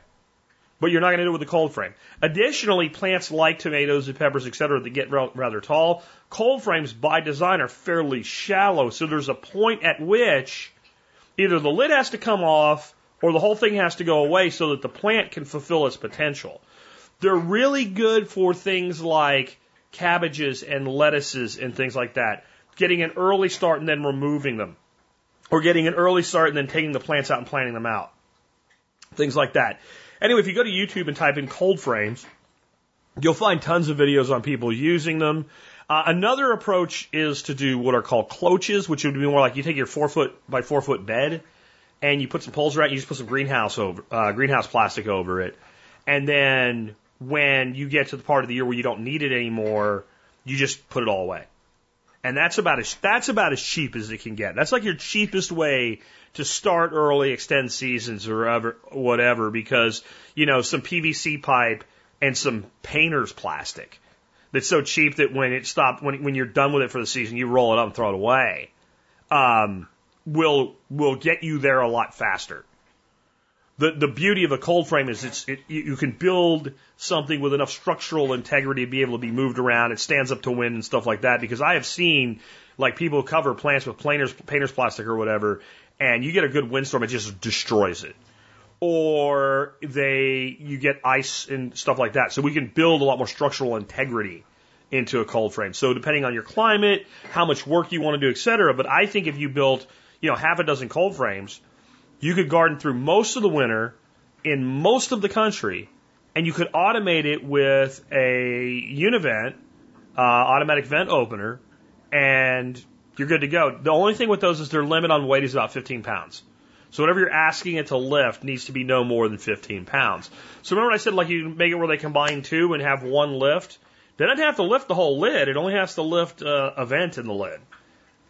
But you're not going to do it with a cold frame. Additionally, plants like tomatoes and peppers, etc., that get rather tall, cold frames by design are fairly shallow. So there's a point at which either the lid has to come off or the whole thing has to go away so that the plant can fulfill its potential. They're really good for things like cabbages and lettuces and things like that, getting an early start and then removing them, or getting an early start and then taking the plants out and planting them out, things like that. Anyway, if you go to YouTube and type in cold frames, you'll find tons of videos on people using them. Another approach is to do what are called cloches, which would be more like you take your 4-foot by 4-foot bed and you put some poles around it, you just put some greenhouse plastic over it. And then when you get to the part of the year where you don't need it anymore, you just put it all away. And that's about as cheap as it can get. That's like your cheapest way to start early, extend seasons, or whatever, because, you know, some PVC pipe and some painter's plastic that's so cheap that when it stopped, when you're done with it for the season, you roll it up and throw it away, will get you there a lot faster. The beauty of a cold frame is you can build something with enough structural integrity to be able to be moved around. It stands up to wind and stuff like that, because I have seen like people cover plants with painter's plastic or whatever, and you get a good windstorm, it just destroys it. Or you get ice and stuff like that. So we can build a lot more structural integrity into a cold frame. So depending on your climate, how much work you want to do, et cetera. But I think if you built, half a dozen cold frames, you could garden through most of the winter in most of the country, and you could automate it with a Univent, automatic vent opener, and you're good to go. The only thing with those is their limit on weight is about 15 pounds. So whatever you're asking it to lift needs to be no more than 15 pounds. So remember what I said, like you make it where they combine two and have one lift? They don't have to lift the whole lid. It only has to lift a vent in the lid.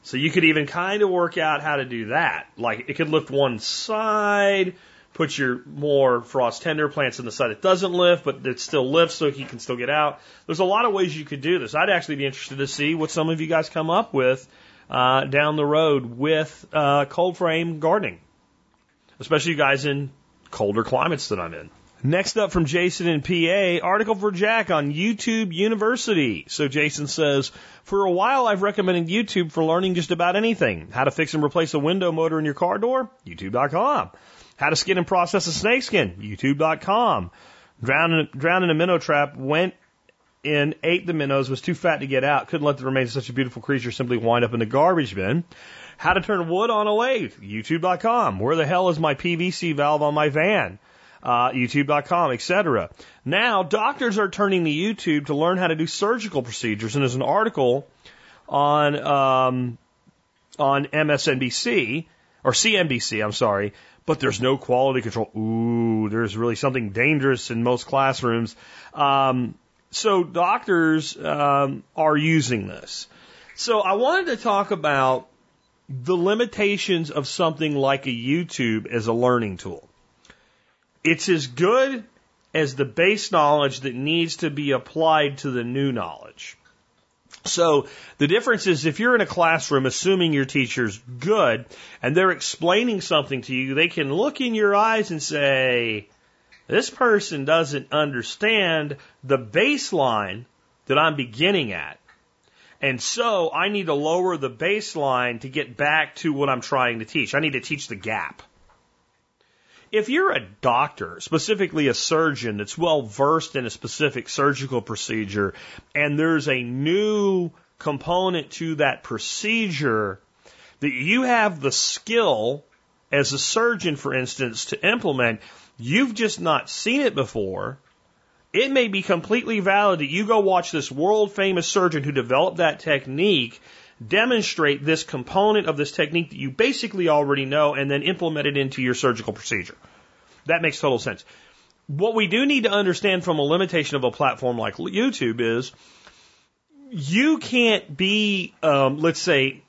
So you could even kind of work out how to do that. Like, it could lift one side, put your more frost tender plants in the side it doesn't lift, but it still lifts so you can still get out. There's a lot of ways you could do this. I'd actually be interested to see what some of you guys come up with down the road with cold frame gardening, especially you guys in colder climates than I'm in. Next up from Jason in PA, article for Jack on YouTube University. So Jason says, for a while I've recommended YouTube for learning just about anything. How to fix and replace a window motor in your car door? YouTube.com. How to skin and process a snake skin? YouTube.com. Drowned in a minnow trap, went in, ate the minnows, was too fat to get out, couldn't let the remains of such a beautiful creature simply wind up in the garbage bin. How to turn wood on a lathe? YouTube.com. Where the hell is my PVC valve on my van? YouTube.com, etc. Now, doctors are turning to YouTube to learn how to do surgical procedures, and there's an article on MSNBC, or CNBC, I'm sorry, but there's no quality control. Ooh, there's really something dangerous in most classrooms. So doctors are using this. So I wanted to talk about the limitations of something like a YouTube as a learning tool. It's as good as the base knowledge that needs to be applied to the new knowledge. So the difference is, if you're in a classroom, assuming your teacher's good, and they're explaining something to you, they can look in your eyes and say, this person doesn't understand the baseline that I'm beginning at. And so I need to lower the baseline to get back to what I'm trying to teach. I need to teach the gap. If you're a doctor, specifically a surgeon that's well versed in a specific surgical procedure, and there's a new component to that procedure that you have the skill as a surgeon, for instance, to implement, you've just not seen it before, it may be completely valid that you go watch this world-famous surgeon who developed that technique demonstrate this component of this technique that you basically already know, and then implement it into your surgical procedure. That makes total sense. What we do need to understand from a limitation of a platform like YouTube is you can't be, let's say,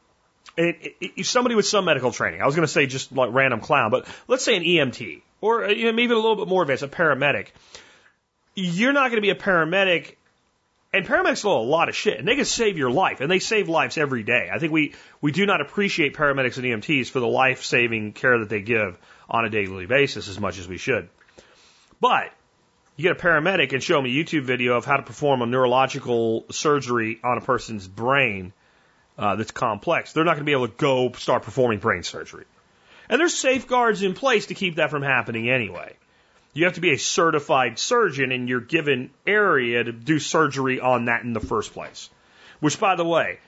somebody with some medical training. I was going to say just like random clown, but let's say an EMT, or maybe a little bit more advanced, a paramedic. You're not going to be a paramedic. And paramedics know a lot of shit, and they can save your life, and they save lives every day. I think we do not appreciate paramedics and EMTs for the life-saving care that they give on a daily basis as much as we should. But you get a paramedic and show them a YouTube video of how to perform a neurological surgery on a person's brain that's complex. They're not going to be able to go start performing brain surgery. And there's safeguards in place to keep that from happening anyway. You have to be a certified surgeon in your given area to do surgery on that in the first place. Which, by the way,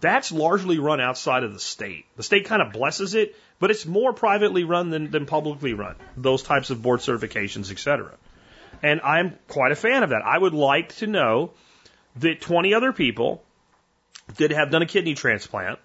that's largely run outside of the state. The state kind of blesses it, but it's more privately run than publicly run. Those types of board certifications, etc. And I'm quite a fan of that. I would like to know that 20 other people that have done a kidney transplant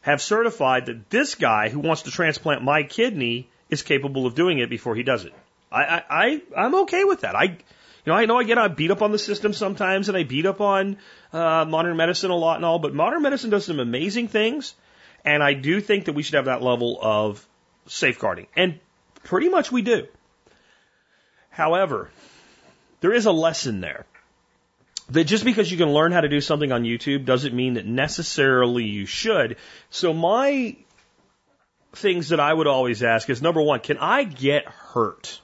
have certified that this guy who wants to transplant my kidney is capable of doing it before he does it. I'm okay with that. I beat up on the system sometimes, and I beat up on modern medicine a lot and all, but modern medicine does some amazing things, and I do think that we should have that level of safeguarding. And pretty much we do. However, there is a lesson there. That just because you can learn how to do something on YouTube doesn't mean that necessarily you should. So my things that I would always ask is, number one, can I get hurt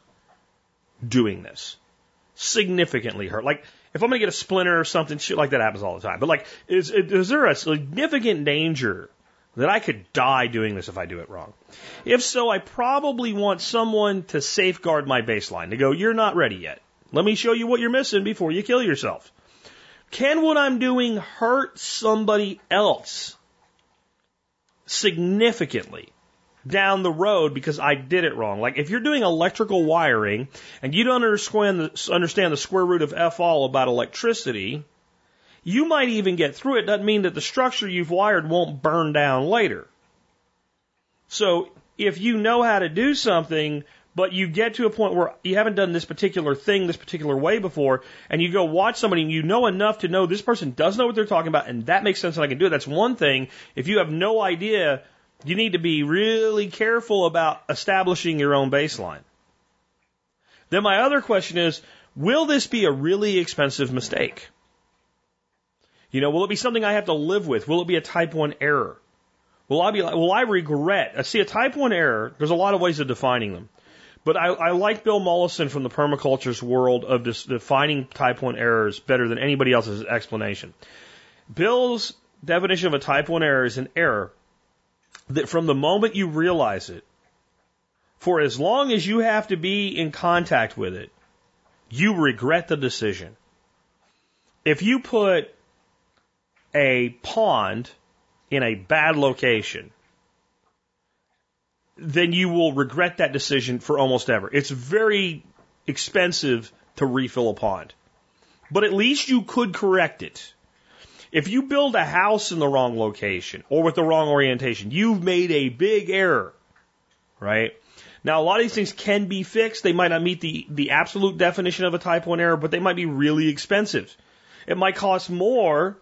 doing this? Significantly hurt. Like, if I'm going to get a splinter or something, shit like that happens all the time. But, like, is there a significant danger that I could die doing this if I do it wrong? If so, I probably want someone to safeguard my baseline, to go, you're not ready yet. Let me show you what you're missing before you kill yourself. Can what I'm doing hurt somebody else significantly down the road because I did it wrong? Like, if you're doing electrical wiring and you don't understand the square root of F all about electricity, you might even get through it. Doesn't mean that the structure you've wired won't burn down later. So if you know how to do something, but you get to a point where you haven't done this particular thing this particular way before, and you go watch somebody and you know enough to know this person does know what they're talking about, and that makes sense and I can do it, that's one thing. If you have no idea, you need to be really careful about establishing your own baseline. Then my other question is, will this be a really expensive mistake? You know, will it be something I have to live with? Will it be a type 1 error? Will I regret? See, a type 1 error, there's a lot of ways of defining them. But I like Bill Mollison from the permaculture's world of defining type 1 errors better than anybody else's explanation. Bill's definition of a type 1 error is an error that from the moment you realize it, for as long as you have to be in contact with it, you regret the decision. If you put a pond in a bad location, then you will regret that decision for almost ever. It's very expensive to refill a pond, but at least you could correct it. If you build a house in the wrong location or with the wrong orientation, you've made a big error, right? Now, a lot of these things can be fixed. They might not meet the absolute definition of a type 1 error, but they might be really expensive. It might cost more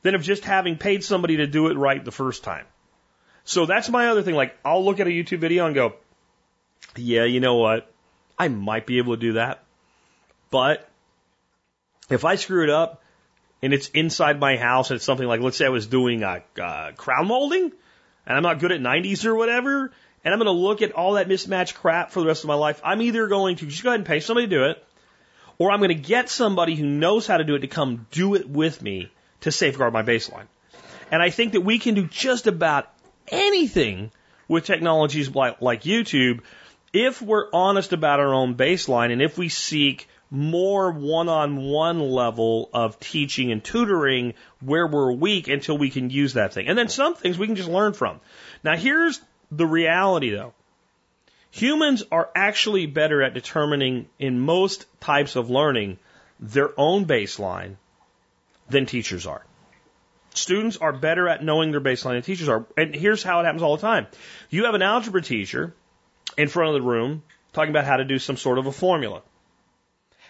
than of just having paid somebody to do it right the first time. So that's my other thing. Like, I'll look at a YouTube video and go, yeah, you know what? I might be able to do that. But if I screw it up and it's inside my house and it's something like, let's say I was doing crown molding and I'm not good at 90s or whatever, and I'm going to look at all that mismatched crap for the rest of my life, I'm either going to just go ahead and pay somebody to do it, or I'm going to get somebody who knows how to do it to come do it with me to safeguard my baseline. And I think that we can do just about anything with technologies like YouTube if we're honest about our own baseline and if we seek more one-on-one level of teaching and tutoring where we're weak until we can use that thing. And then some things we can just learn from. Now, here's the reality, though. Humans are actually better at determining in most types of learning their own baseline than teachers are. Students are better at knowing their baseline than teachers are. And here's how it happens all the time. You have an algebra teacher in front of the room talking about how to do some sort of a formula.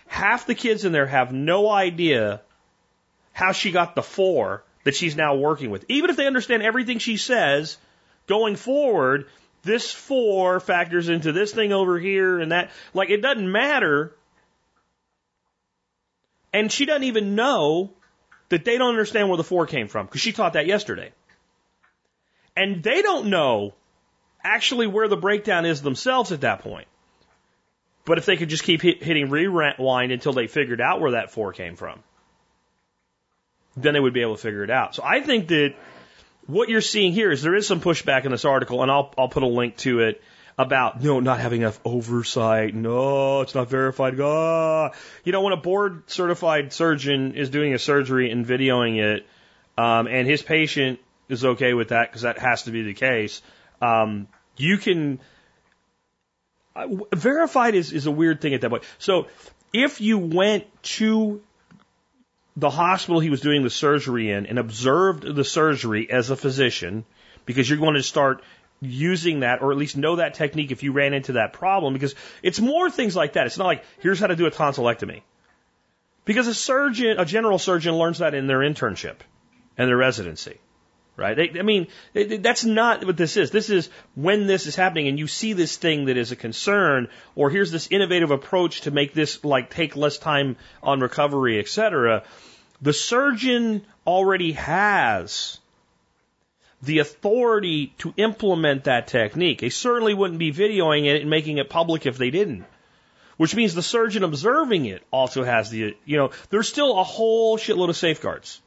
Half the kids in there have no idea how she got the 4 that she's now working with. Even if they understand everything she says, going forward, this 4 factors into this thing over here and that. Like, it doesn't matter. And she doesn't even know that they don't understand where the 4 came from, because she taught that yesterday. And they don't know actually where the breakdown is themselves at that point. But if they could just keep hitting rewind until they figured out where that 4 came from, then they would be able to figure it out. So I think that what you're seeing here is there is some pushback in this article, and I'll put a link to it, about, no, not having enough oversight, no, it's not verified. Ah. You know, when a board-certified surgeon is doing a surgery and videoing it, and his patient is okay with that, because that has to be the case, you can... verified is a weird thing at that point. So if you went to the hospital he was doing the surgery in and observed the surgery as a physician, because you're going to start using that, or at least know that technique if you ran into that problem, because it's more things like that. It's not like, here's how to do a tonsillectomy. Because a general surgeon learns that in their internship and their residency, right? That's not what this is. This is when this is happening and you see this thing that is a concern, or here's this innovative approach to make this like take less time on recovery, etc. The surgeon already has the authority to implement that technique. They certainly wouldn't be videoing it and making it public if they didn't, which means the surgeon observing it also has the, you know, there's still a whole shitload of safeguards.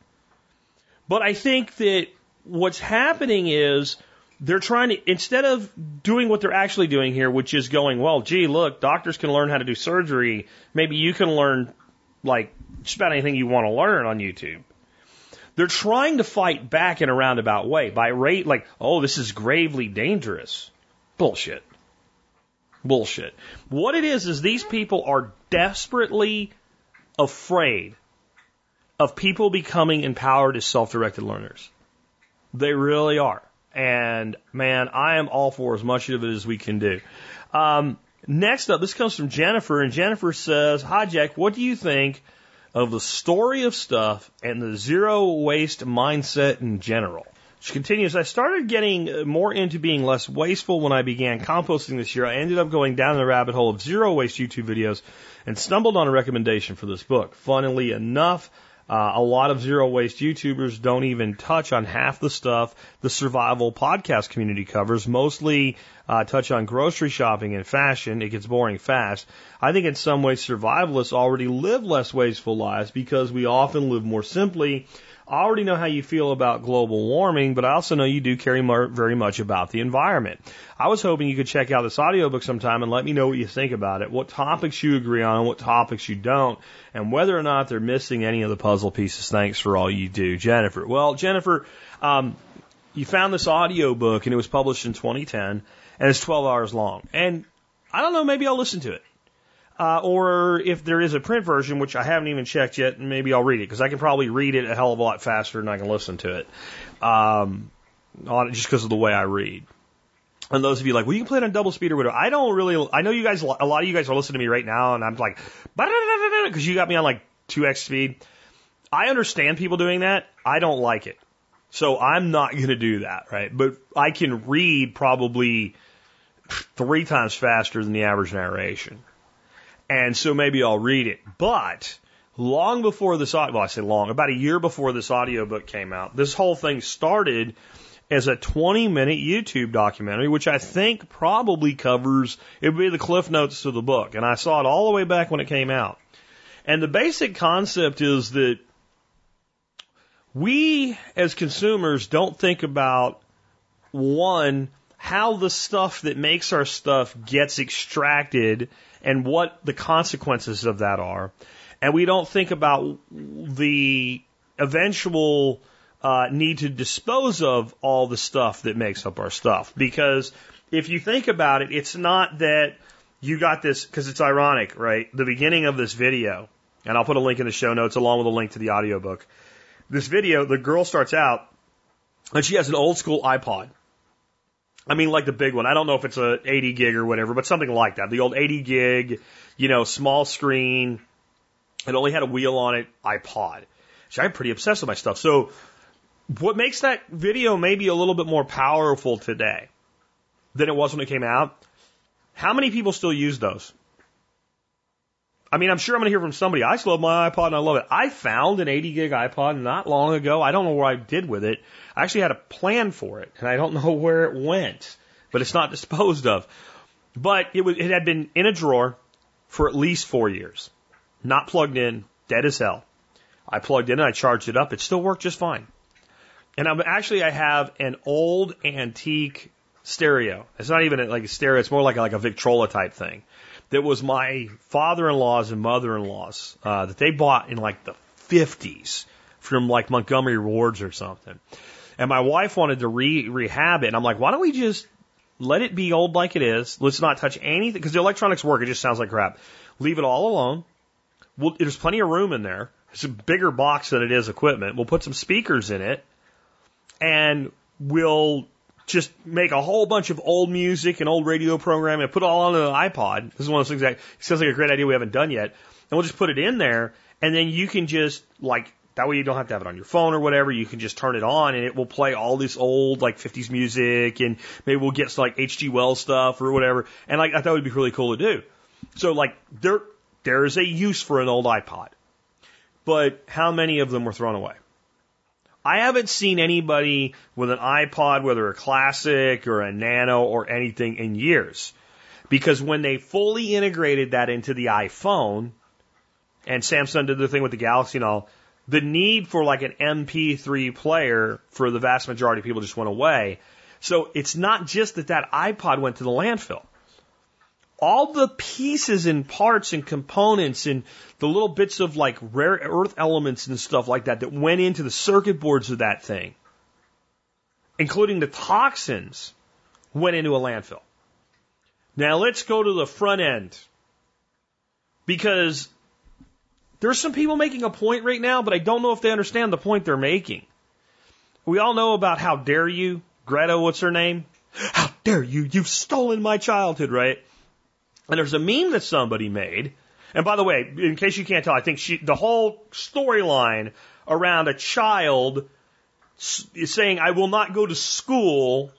But I think that what's happening is they're trying to, instead of doing what they're actually doing here, which is going, well, gee, look, doctors can learn how to do surgery. Maybe you can learn, like, just about anything you want to learn on YouTube. They're trying to fight back in a roundabout way by rate, like, oh, this is gravely dangerous. Bullshit. Bullshit. What it is these people are desperately afraid of people becoming empowered as self-directed learners. They really are. And, man, I am all for as much of it as we can do. Next up, this comes from Jennifer, and Jennifer says, hi, Jack, what do you think of the story of stuff and the zero-waste mindset in general? She continues, I started getting more into being less wasteful when I began composting this year. I ended up going down the rabbit hole of zero-waste YouTube videos and stumbled on a recommendation for this book. Funnily enough, a lot of zero-waste YouTubers don't even touch on half the stuff the Survival Podcast community covers, mostly touch on grocery shopping and fashion. It gets boring fast. I think in some ways survivalists already live less wasteful lives because we often live more simply. I already know how you feel about global warming, but I also know you do care very much about the environment. I was hoping you could check out this audiobook sometime and let me know what you think about it, what topics you agree on, what topics you don't, and whether or not they're missing any of the puzzle pieces. Thanks for all you do, Jennifer. Well, Jennifer, you found this audiobook, and it was published in 2010, and it's 12 hours long. And I don't know, maybe I'll listen to it. Or if there is a print version, which I haven't even checked yet, maybe I'll read it, because I can probably read it a hell of a lot faster than I can listen to it, just because of the way I read. And those of you like, well, you can play it on double speed or whatever. I don't really, I know you guys, a lot of you guys are listening to me right now, and I'm like, because you got me on like 2x speed. I understand people doing that. I don't like it. So I'm not going to do that, right? But I can read probably 3 times faster than the average narration. And so maybe I'll read it. But long before this, well, I say long, about a year before this audiobook came out, this whole thing started as a 20-minute YouTube documentary, which I think probably covers, it would be the cliff notes to the book. And I saw it all the way back when it came out. And the basic concept is that we as consumers don't think about, one, how the stuff that makes our stuff gets extracted and what the consequences of that are. And we don't think about the eventual need to dispose of all the stuff that makes up our stuff. Because if you think about it, it's not that you got this, because it's ironic, right? The beginning of this video, and I'll put a link in the show notes along with a link to the audiobook. This video, the girl starts out, and she has an old school iPod. I mean, like the big one. I don't know if it's a 80 gig or whatever, but something like that. The old 80 gig, you know, small screen. It only had a wheel on it, iPod. So I'm pretty obsessed with my stuff. So what makes that video maybe a little bit more powerful today than it was when it came out? How many people still use those? I mean, I'm sure I'm going to hear from somebody. I still love my iPod and I love it. I found an 80 gig iPod not long ago. I don't know what I did with it. I actually had a plan for it, and I don't know where it went, but it's not disposed of. But it had been in a drawer for at least 4 years, not plugged in, dead as hell. I plugged in and I charged it up. It still worked just fine. And I have an old antique stereo. It's not even like a stereo. It's more like a Victrola type thing. That was my father-in-law's and mother-in-law's that they bought in like the 50s from like Montgomery Ward's or something. And my wife wanted to rehab it. And I'm like, why don't we just let it be old like it is? Let's not touch anything. Because the electronics work. It just sounds like crap. Leave it all alone. There's plenty of room in there. It's a bigger box than it is equipment. We'll put some speakers in it. And we'll just make a whole bunch of old music and old radio programming and put it all on an iPod. This is one of those things that sounds like a great idea we haven't done yet. And we'll just put it in there. And then you can just like... That way you don't have to have it on your phone or whatever. You can just turn it on and it will play all this old like 50s music, and maybe we'll get some, like H.G. Wells stuff or whatever. And like I thought it would be really cool to do. So like there is a use for an old iPod. But how many of them were thrown away? I haven't seen anybody with an iPod, whether a classic or a nano or anything, in years. Because when they fully integrated that into the iPhone, and Samsung did the thing with the Galaxy and all, the need for like an MP3 player for the vast majority of people just went away. So it's not just that that iPod went to the landfill. All the pieces and parts and components and the little bits of like rare earth elements and stuff like that that went into the circuit boards of that thing, including the toxins, went into a landfill. Now let's go to the front end, because there's some people making a point right now, but I don't know if they understand the point they're making. We all know about how dare you, Greta, what's her name? How dare you, you've stolen my childhood, right? And there's a meme that somebody made. And by the way, in case you can't tell, I think the whole storyline around a child is saying, I will not go to school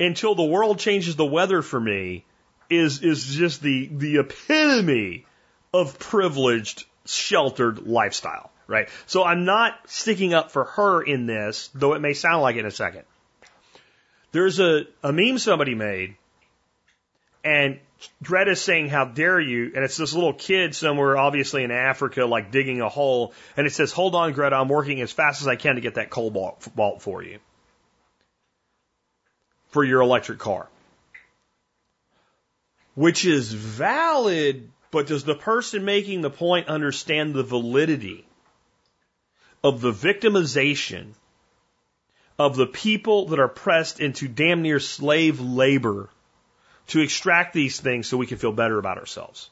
until the world changes the weather for me, is just the epitome of privileged, sheltered lifestyle, right? So I'm not sticking up for her in this, though it may sound like it in a second. There's a meme somebody made, and Greta's saying, how dare you? And it's this little kid somewhere, obviously in Africa, like digging a hole. And it says, hold on, Greta, I'm working as fast as I can to get that cobalt for you. For your electric car. Which is valid, but does the person making the point understand the validity of the victimization of the people that are pressed into damn near slave labor to extract these things so we can feel better about ourselves?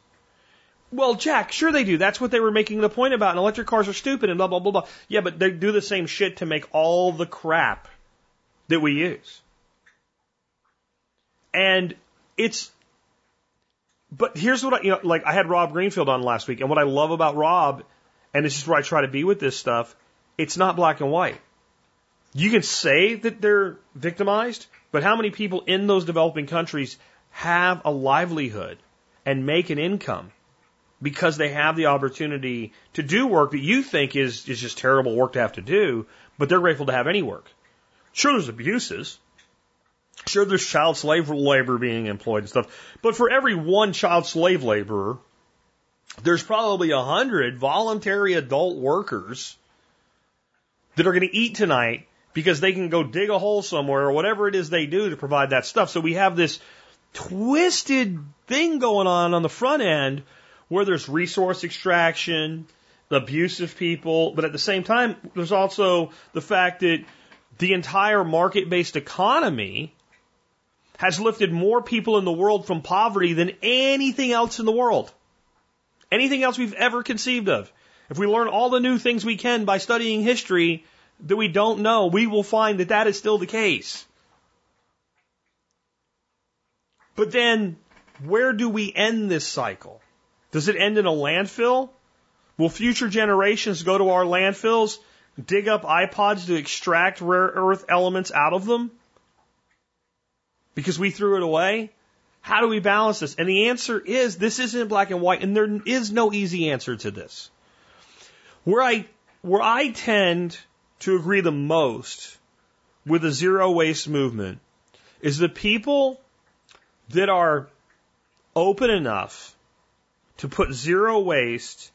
Well, Jack, sure they do. That's what they were making the point about, and electric cars are stupid and blah, blah, blah, blah. Yeah, but they do the same shit to make all the crap that we use. And but here's what I had Rob Greenfield on last week, and what I love about Rob, and this is where I try to be with this stuff, it's not black and white. You can say that they're victimized, but how many people in those developing countries have a livelihood and make an income because they have the opportunity to do work that you think is just terrible work to have to do, but they're grateful to have any work? Sure, there's abuses. Sure, there's child slave labor being employed and stuff. But for every one child slave laborer, there's probably 100 voluntary adult workers that are going to eat tonight because they can go dig a hole somewhere or whatever it is they do to provide that stuff. So we have this twisted thing going on the front end where there's resource extraction, abusive people, but at the same time, there's also the fact that the entire market-based economy has lifted more people in the world from poverty than anything else in the world. Anything else we've ever conceived of. If we learn all the new things we can by studying history that we don't know, we will find that that is still the case. But then, where do we end this cycle? Does it end in a landfill? Will future generations go to our landfills, dig up iPods to extract rare earth elements out of them because we threw it away? How do we balance this? And the answer is, this isn't black and white, and there is no easy answer to this. Where I tend to agree the most with the zero waste movement is the people that are open enough to put zero waste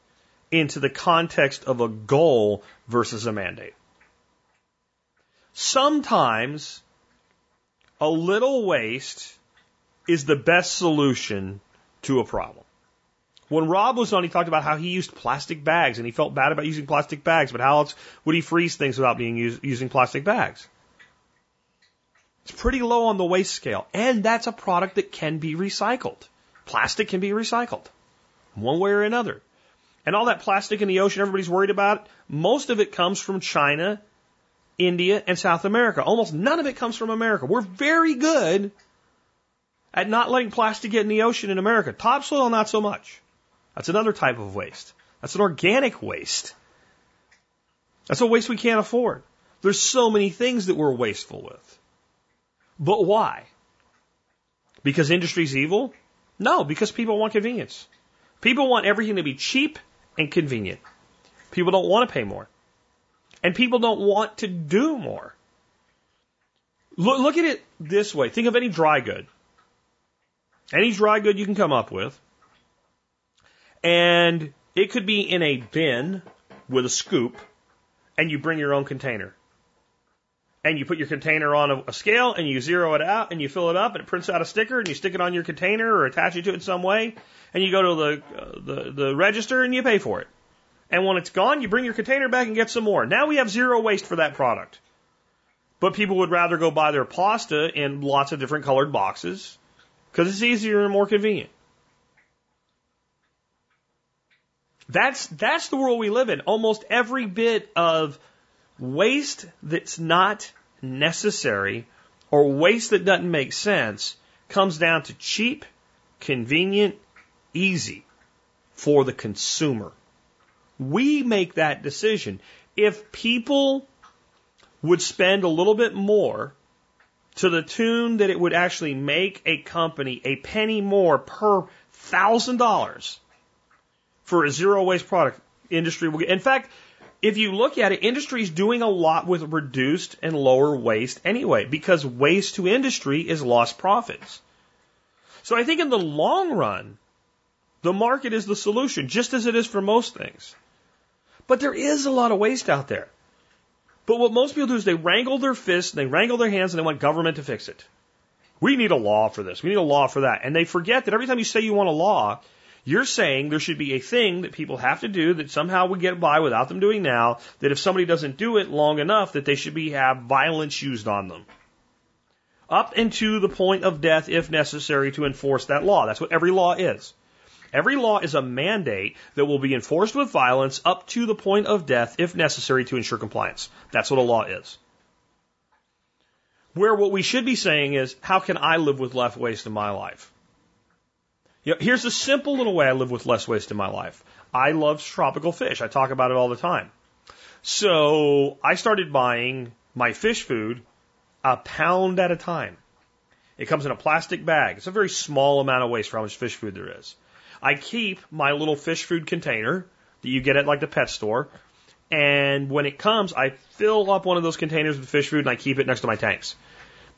into the context of a goal versus a mandate. Sometimes a little waste is the best solution to a problem. When Rob was on, he talked about how he used plastic bags and he felt bad about using plastic bags, but how else would he freeze things without using plastic bags? It's pretty low on the waste scale, and that's a product that can be recycled. Plastic can be recycled, one way or another. And all that plastic in the ocean everybody's worried about, most of it comes from China, India, and South America. Almost none of it comes from America. We're very good at not letting plastic get in the ocean in America. Topsoil, not so much. That's another type of waste. That's an organic waste. That's a waste we can't afford. There's so many things that we're wasteful with. But why? Because industry's evil? No, because people want convenience. People want everything to be cheap and convenient. People don't want to pay more. And people don't want to do more. Look at it this way. Think of any dry good. Any dry good you can come up with. And it could be in a bin with a scoop, and you bring your own container. And you put your container on a scale, and you zero it out, and you fill it up, and it prints out a sticker, and you stick it on your container or attach it to it in some way, and you go to the register, and you pay for it. And when it's gone, you bring your container back and get some more. Now we have zero waste for that product. But people would rather go buy their pasta in lots of different colored boxes because it's easier and more convenient. That's the world we live in. Almost every bit of waste that's not necessary or waste that doesn't make sense comes down to cheap, convenient, easy for the consumer. We make that decision. If people would spend a little bit more to the tune that it would actually make a company a penny more per $1,000 for a zero-waste product, industry will get. In fact, if you look at it, industry is doing a lot with reduced and lower waste anyway, because waste to industry is lost profits. So I think in the long run, the market is the solution, just as it is for most things. But there is a lot of waste out there. But what most people do is they wrangle their fists, and they wrangle their hands, and they want government to fix it. We need a law for this. We need a law for that. And they forget that every time you say you want a law, you're saying there should be a thing that people have to do that somehow we get by without them doing now, that if somebody doesn't do it long enough, that they should have violence used on them. Up and to the point of death, if necessary, to enforce that law. That's what every law is. Every law is a mandate that will be enforced with violence up to the point of death, if necessary, to ensure compliance. That's what a law is. Where what we should be saying is, how can I live with less waste in my life? You know, here's a simple little way I live with less waste in my life. I love tropical fish. I talk about it all the time. So I started buying my fish food a pound at a time. It comes in a plastic bag. It's a very small amount of waste for how much fish food there is. I keep my little fish food container that you get at like the pet store, and when it comes, I fill up one of those containers with fish food and I keep it next to my tanks.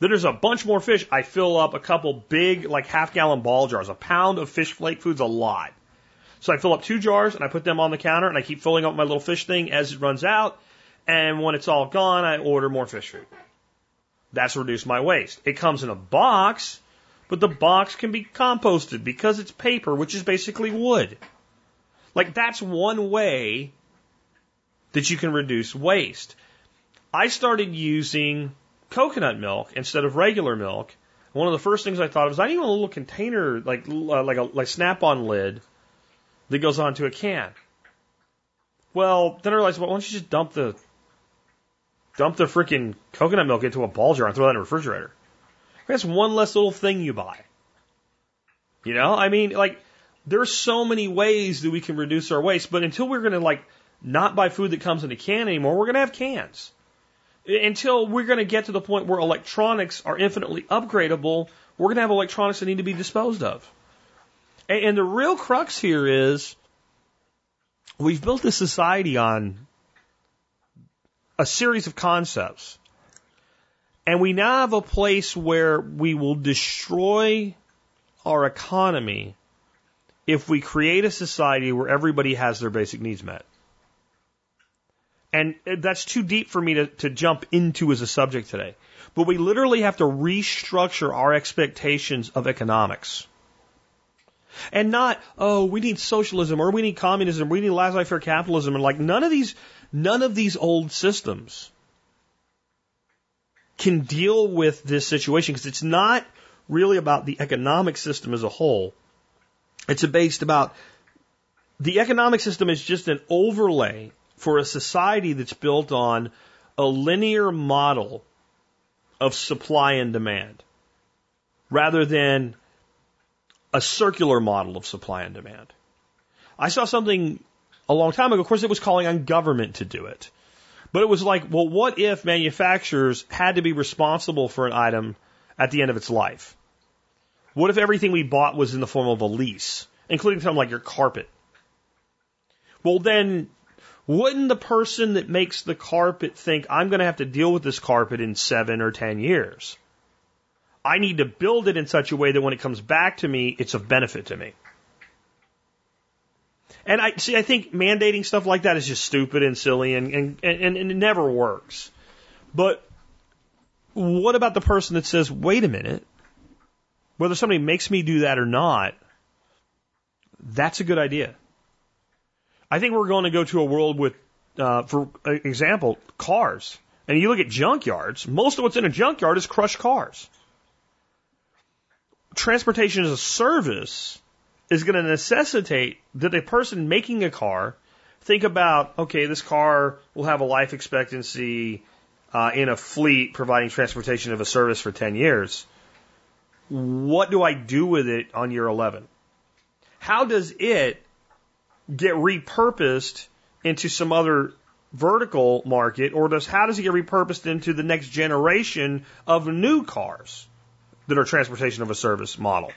Then there's a bunch more fish. I fill up a couple big, like half-gallon ball jars. A pound of fish flake food's a lot. So I fill up 2 jars and I put them on the counter and I keep filling up my little fish thing as it runs out, and when it's all gone, I order more fish food. That's reduced my waste. It comes in a box, but the box can be composted because it's paper, which is basically wood. Like, that's one way that you can reduce waste. I started using coconut milk instead of regular milk. One of the first things I thought of was I need a little container, like a Snap-on lid that goes onto a can. Well, then I realized, well, why don't you just dump the freaking coconut milk into a ball jar and throw that in the refrigerator? That's one less little thing you buy. You know, I mean, like, there's so many ways that we can reduce our waste, but until we're going to, like, not buy food that comes in a can anymore, we're going to have cans. Until we're going to get to the point where electronics are infinitely upgradable, we're going to have electronics that need to be disposed of. And the real crux here is we've built this society on a series of concepts. And we now have a place where we will destroy our economy if we create a society where everybody has their basic needs met. And that's too deep for me to jump into as a subject today. But we literally have to restructure our expectations of economics. And not, oh, we need socialism or we need communism, we need laissez-faire capitalism, and like none of these old systems can deal with this situation, because it's not really about the economic system as a whole. It's based about the economic system is just an overlay for a society that's built on a linear model of supply and demand rather than a circular model of supply and demand. I saw something a long time ago. Of course, it was calling on government to do it. But it was like, well, what if manufacturers had to be responsible for an item at the end of its life? What if everything we bought was in the form of a lease, including something like your carpet? Well, then wouldn't the person that makes the carpet think, I'm going to have to deal with this carpet in 7 or 10 years? I need to build it in such a way that when it comes back to me, it's of benefit to me. And I think mandating stuff like that is just stupid and silly and it never works. But what about the person that says, wait a minute, whether somebody makes me do that or not, that's a good idea. I think we're going to go to a world with, for example, cars. And you look at junkyards, most of what's in a junkyard is crushed cars. Transportation as a service is going to necessitate that the person making a car think about, okay, this car will have a life expectancy in a fleet providing transportation of a service for 10 years. What do I do with it on year 11? How does it get repurposed into some other vertical market, or how does it get repurposed into the next generation of new cars that are transportation of a service model?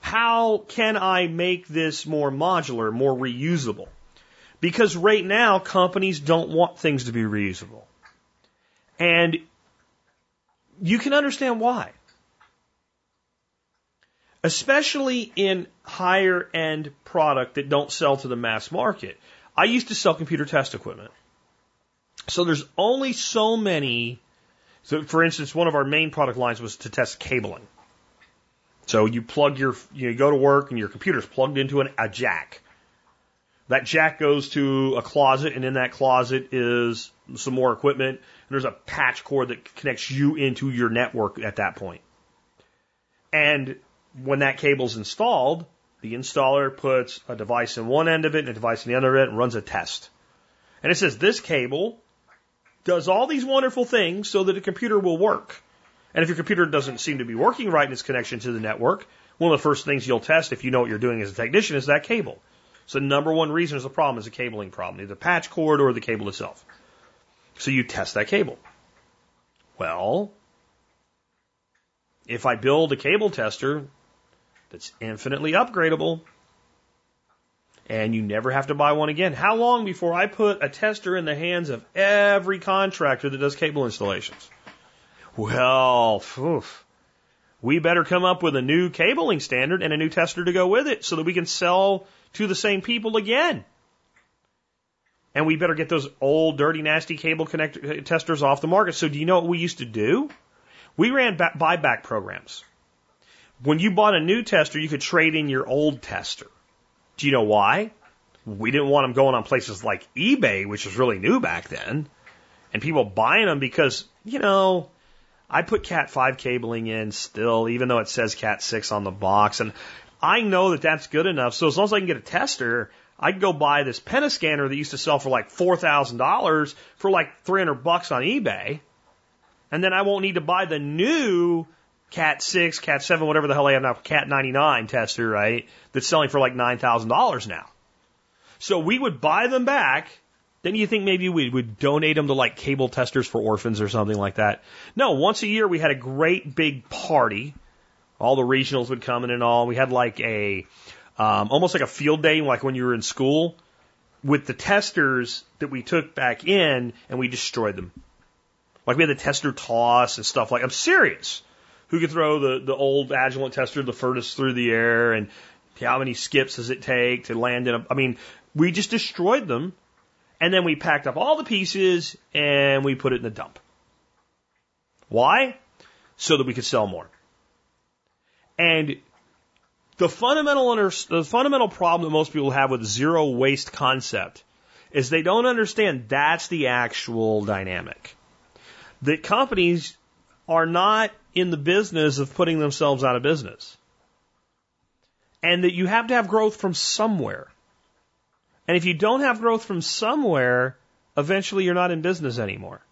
How can I make this more modular, more reusable? Because right now, companies don't want things to be reusable. And you can understand why. Especially in higher-end product that don't sell to the mass market. I used to sell computer test equipment. So there's only so many. So, for instance, one of our main product lines was to test cabling. So you plug you go to work and your computer's plugged into a jack. That jack goes to a closet, and in that closet is some more equipment. And there's a patch cord that connects you into your network at that point. And when that cable's installed, the installer puts a device in one end of it and a device in the other end and runs a test. And it says this cable does all these wonderful things so that a computer will work. And if your computer doesn't seem to be working right in its connection to the network, one of the first things you'll test, if you know what you're doing as a technician, is that cable. So the number one reason is a problem is a cabling problem, either the patch cord or the cable itself. So you test that cable. Well, if I build a cable tester that's infinitely upgradable, and you never have to buy one again, how long before I put a tester in the hands of every contractor that does cable installations? Well, we better come up with a new cabling standard and a new tester to go with it so that we can sell to the same people again. And we better get those old, dirty, nasty cable connector testers off the market. So do you know what we used to do? We ran buyback programs. When you bought a new tester, you could trade in your old tester. Do you know why? We didn't want them going on places like eBay, which was really new back then, and people buying them because, you know, I put Cat 5 cabling in still, even though it says Cat 6 on the box. And I know that that's good enough. So as long as I can get a tester, I can go buy this Pentascanner that used to sell for like $4,000 for like $300 on eBay. And then I won't need to buy the new Cat 6, Cat 7, whatever the hell I have now, Cat 99 tester, right? That's selling for like $9,000 now. So we would buy them back. Then you think maybe we would donate them to like cable testers for orphans or something like that. No, once a year we had a great big party. All the regionals would come in and all. We had like a, almost like a field day, like when you were in school, with the testers that we took back in and we destroyed them. Like we had the tester toss and stuff like, I'm serious. Who could throw the old Agilent tester, the furthest through the air, and how many skips does it take to land in a, I mean, we just destroyed them. And then we packed up all the pieces and we put it in the dump. Why? So that we could sell more. And the fundamental problem that most people have with zero waste concept is they don't understand that's the actual dynamic. The companies are not in the business of putting themselves out of business. And that you have to have growth from somewhere. And if you don't have growth from somewhere, eventually you're not in business anymore.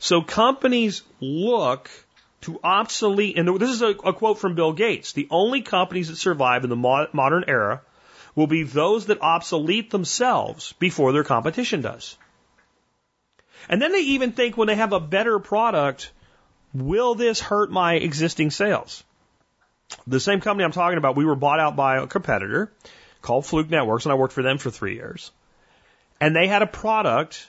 So companies look to obsolete, and this is a quote from Bill Gates, the only companies that survive in the modern era will be those that obsolete themselves before their competition does. And then they even think when they have a better product, will this hurt my existing sales? The same company I'm talking about, we were bought out by a competitor called Fluke Networks, and I worked for them for 3 years. And they had a product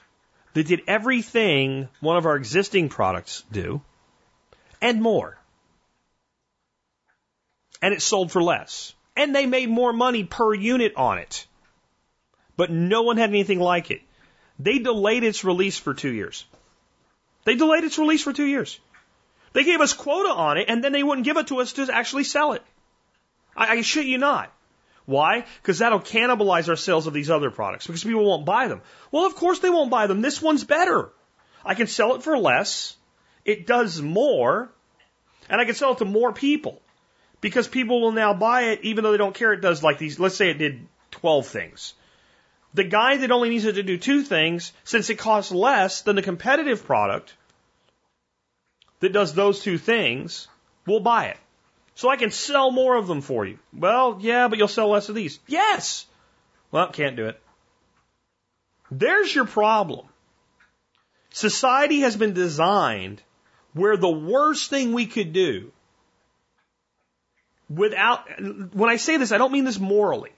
that did everything one of our existing products do and more. And it sold for less. And they made more money per unit on it. But no one had anything like it. They delayed its release for 2 years. They gave us quota on it, and then they wouldn't give it to us to actually sell it. I shit you not. Why? Because that'll cannibalize our sales of these other products, because people won't buy them. Well, of course they won't buy them. This one's better. I can sell it for less. It does more. And I can sell it to more people, because people will now buy it even though they don't care it does like these. Let's say it did 12 things. The guy that only needs it to do 2 things, since it costs less than the competitive product that does those 2 things, will buy it. So I can sell more of them for you. Well, yeah, but you'll sell less of these. Yes! Well, can't do it. There's your problem. Society has been designed where the worst thing we could do without... When I say this, I don't mean this morally.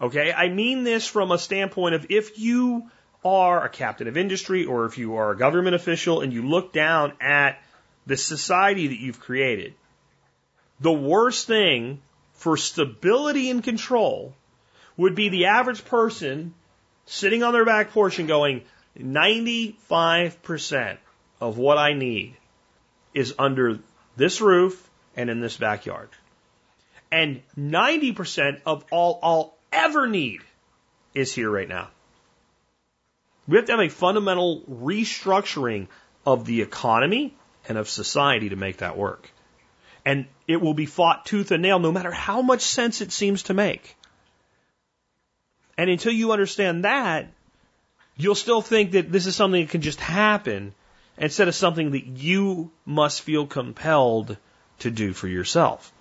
Okay? I mean this from a standpoint of if you are a captain of industry or if you are a government official and you look down at the society that you've created, the worst thing for stability and control would be the average person sitting on their back porch and going, 95% of what I need is under this roof and in this backyard. And 90% of all I'll ever need is here right now. We have to have a fundamental restructuring of the economy and of society to make that work. And it will be fought tooth and nail no matter how much sense it seems to make. And until you understand that, you'll still think that this is something that can just happen instead of something that you must feel compelled to do for yourself.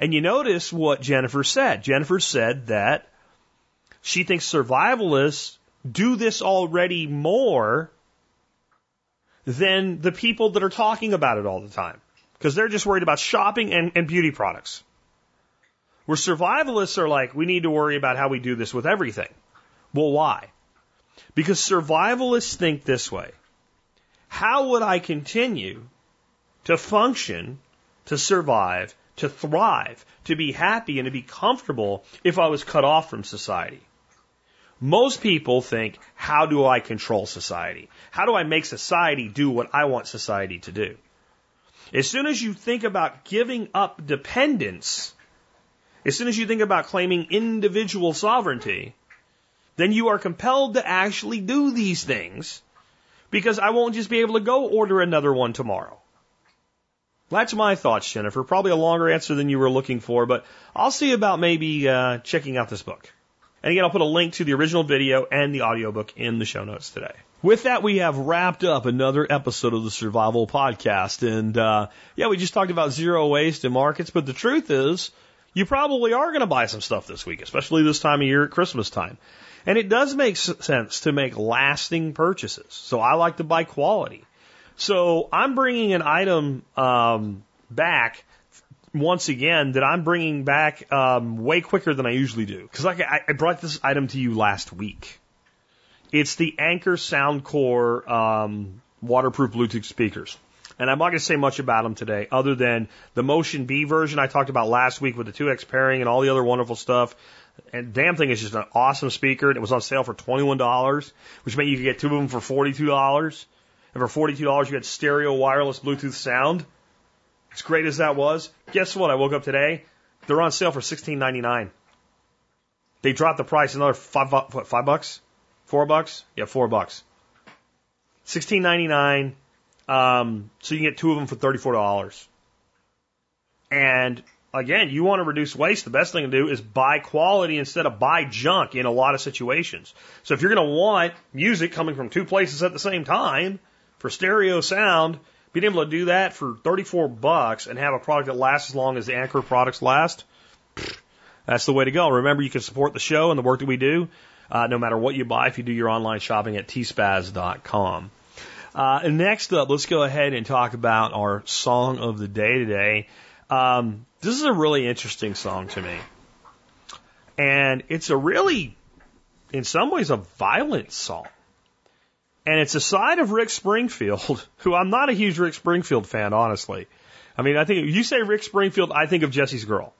And you notice what Jennifer said. Jennifer said that she thinks survivalists do this already more than the people that are talking about it all the time, because they're just worried about shopping and beauty products. Where survivalists are like, we need to worry about how we do this with everything. Well, why? Because survivalists think this way. How would I continue to function, to survive, to thrive, to be happy, and to be comfortable if I was cut off from society? Most people think, how do I control society? How do I make society do what I want society to do? As soon as you think about giving up dependence, as soon as you think about claiming individual sovereignty, then you are compelled to actually do these things, because I won't just be able to go order another one tomorrow. That's my thoughts, Jennifer. Probably a longer answer than you were looking for, but I'll see about maybe checking out this book. And again, I'll put a link to the original video and the audiobook in the show notes today. With that, we have wrapped up another episode of the Survival Podcast. And yeah, we just talked about zero waste in markets, but the truth is you probably are going to buy some stuff this week, especially this time of year at Christmas time. And it does make sense to make lasting purchases. So I like to buy quality. So I'm bringing an item back once again that I'm bringing back way quicker than I usually do. Because like I brought this item to you last week. It's the Anchor Soundcore waterproof Bluetooth speakers. And I'm not going to say much about them today other than the Motion B version I talked about last week with the 2X pairing and all the other wonderful stuff. And damn thing is just an awesome speaker. And it was on sale for $21, which meant you could get 2 of them for $42. And for $42, you had stereo wireless Bluetooth sound. As great as that was, guess what? I woke up today. They're on sale for $16.99. They dropped the price another $5? $4? Yeah, $4. $16.99. So you can get 2 of them for $34. And again, you want to reduce waste. The best thing to do is buy quality instead of buy junk in a lot of situations. So if you're going to want music coming from 2 places at the same time for stereo sound, being able to do that for $34 and have a product that lasts as long as the Anchor products last, that's the way to go. Remember, you can support the show and the work that we do no matter what you buy if you do your online shopping at tspaz.com. And next up, let's go ahead and talk about our song of the day today. This is a really interesting song to me. And it's a really in some ways, a violent song. And it's a side of Rick Springfield, who I'm not a huge Rick Springfield fan, honestly. I mean, I think if you say Rick Springfield, I think of Jesse's Girl.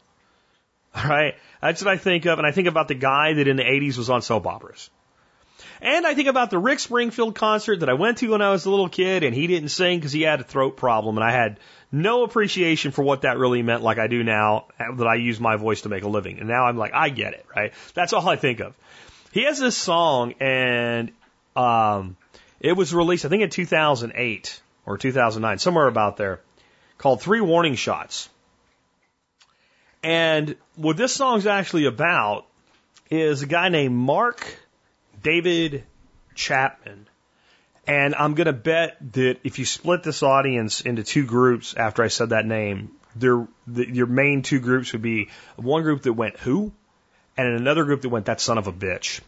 All right? That's what I think of. And I think about the guy that in the 80s was on soap operas. And I think about the Rick Springfield concert that I went to when I was a little kid, and he didn't sing because he had a throat problem, and I had no appreciation for what that really meant like I do now that I use my voice to make a living. And now I'm like, I get it, right? That's all I think of. He has this song, and it was released, I think, in 2008 or 2009, somewhere about there, called 3 Warning Shots. And what this song's actually about is a guy named Mark David Chapman. And I'm going to bet that if you split this audience into two groups after I said that name, your main two groups would be one group that went, who? And another group that went, that son of a bitch.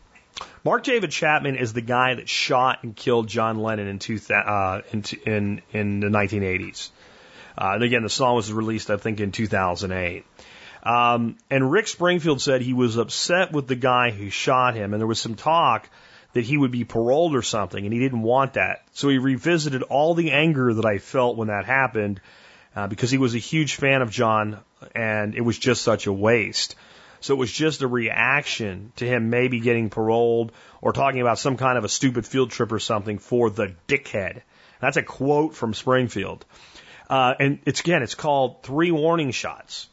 Mark David Chapman is the guy that shot and killed John Lennon in the 1980s. And again, the song was released, I think, in 2008. And Rick Springfield said he was upset with the guy who shot him, and there was some talk that he would be paroled or something, and he didn't want that. So he revisited all the anger that I felt when that happened, because he was a huge fan of John, and it was just such a waste. So it was just a reaction to him maybe getting paroled or talking about some kind of a stupid field trip or something for the dickhead. That's a quote from Springfield. And it's called 3 Warning Shots.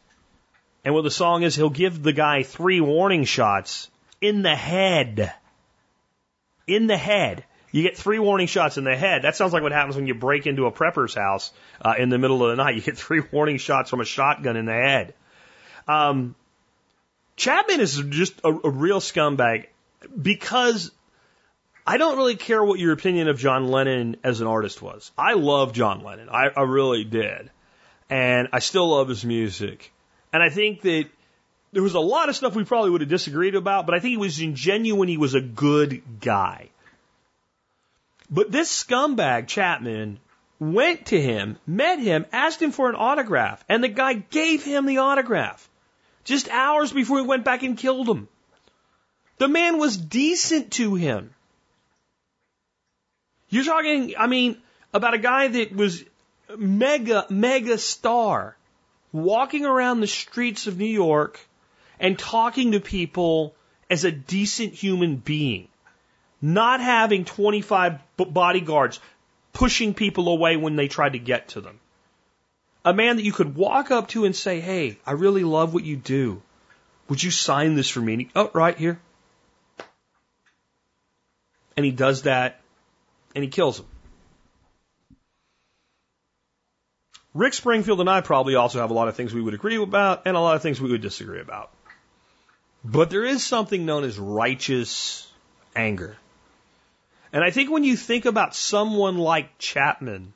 And what the song is, he'll give the guy 3 warning shots in the head. In the head. You get 3 warning shots in the head. That sounds like what happens when you break into a prepper's house in the middle of the night. You get 3 warning shots from a shotgun in the head. Chapman is just a real scumbag, because I don't really care what your opinion of John Lennon as an artist was. I love John Lennon. I really did. And I still love his music. And I think that there was a lot of stuff we probably would have disagreed about, but I think he was ingenuine. He was a good guy. But this scumbag, Chapman, went to him, met him, asked him for an autograph, and the guy gave him the autograph just hours before he went back and killed him. The man was decent to him. You're talking, I mean, about a guy that was mega star, walking around the streets of New York and talking to people as a decent human being, not having 25 bodyguards pushing people away when they tried to get to them. A man that you could walk up to and say, hey, I really love what you do. Would you sign this for me? And he, oh, right here. And he does that, and he kills him. Rick Springfield and I probably also have a lot of things we would agree about and a lot of things we would disagree about. But there is something known as righteous anger. And I think when you think about someone like Chapman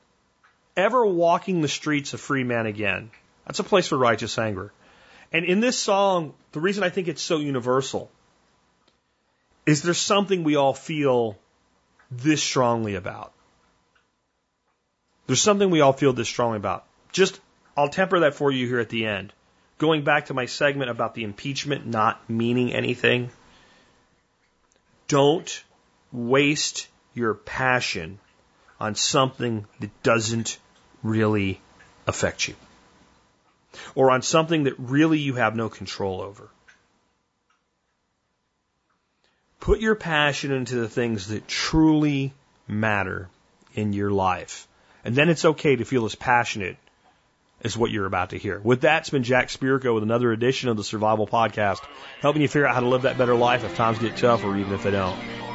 ever walking the streets of Free Man again, that's a place for righteous anger. And in this song, the reason I think it's so universal is there's something we all feel this strongly about. There's something we all feel this strongly about. Just, I'll temper that for you here at the end. Going back to my segment about the impeachment not meaning anything, don't waste your passion on something that doesn't really affect you, or on something that really you have no control over. Put your passion into the things that truly matter in your life, and then it's okay to feel as passionate is what you're about to hear. With that, it's been Jack Spirko with another edition of the Survival Podcast, helping you figure out how to live that better life if times get tough or even if they don't.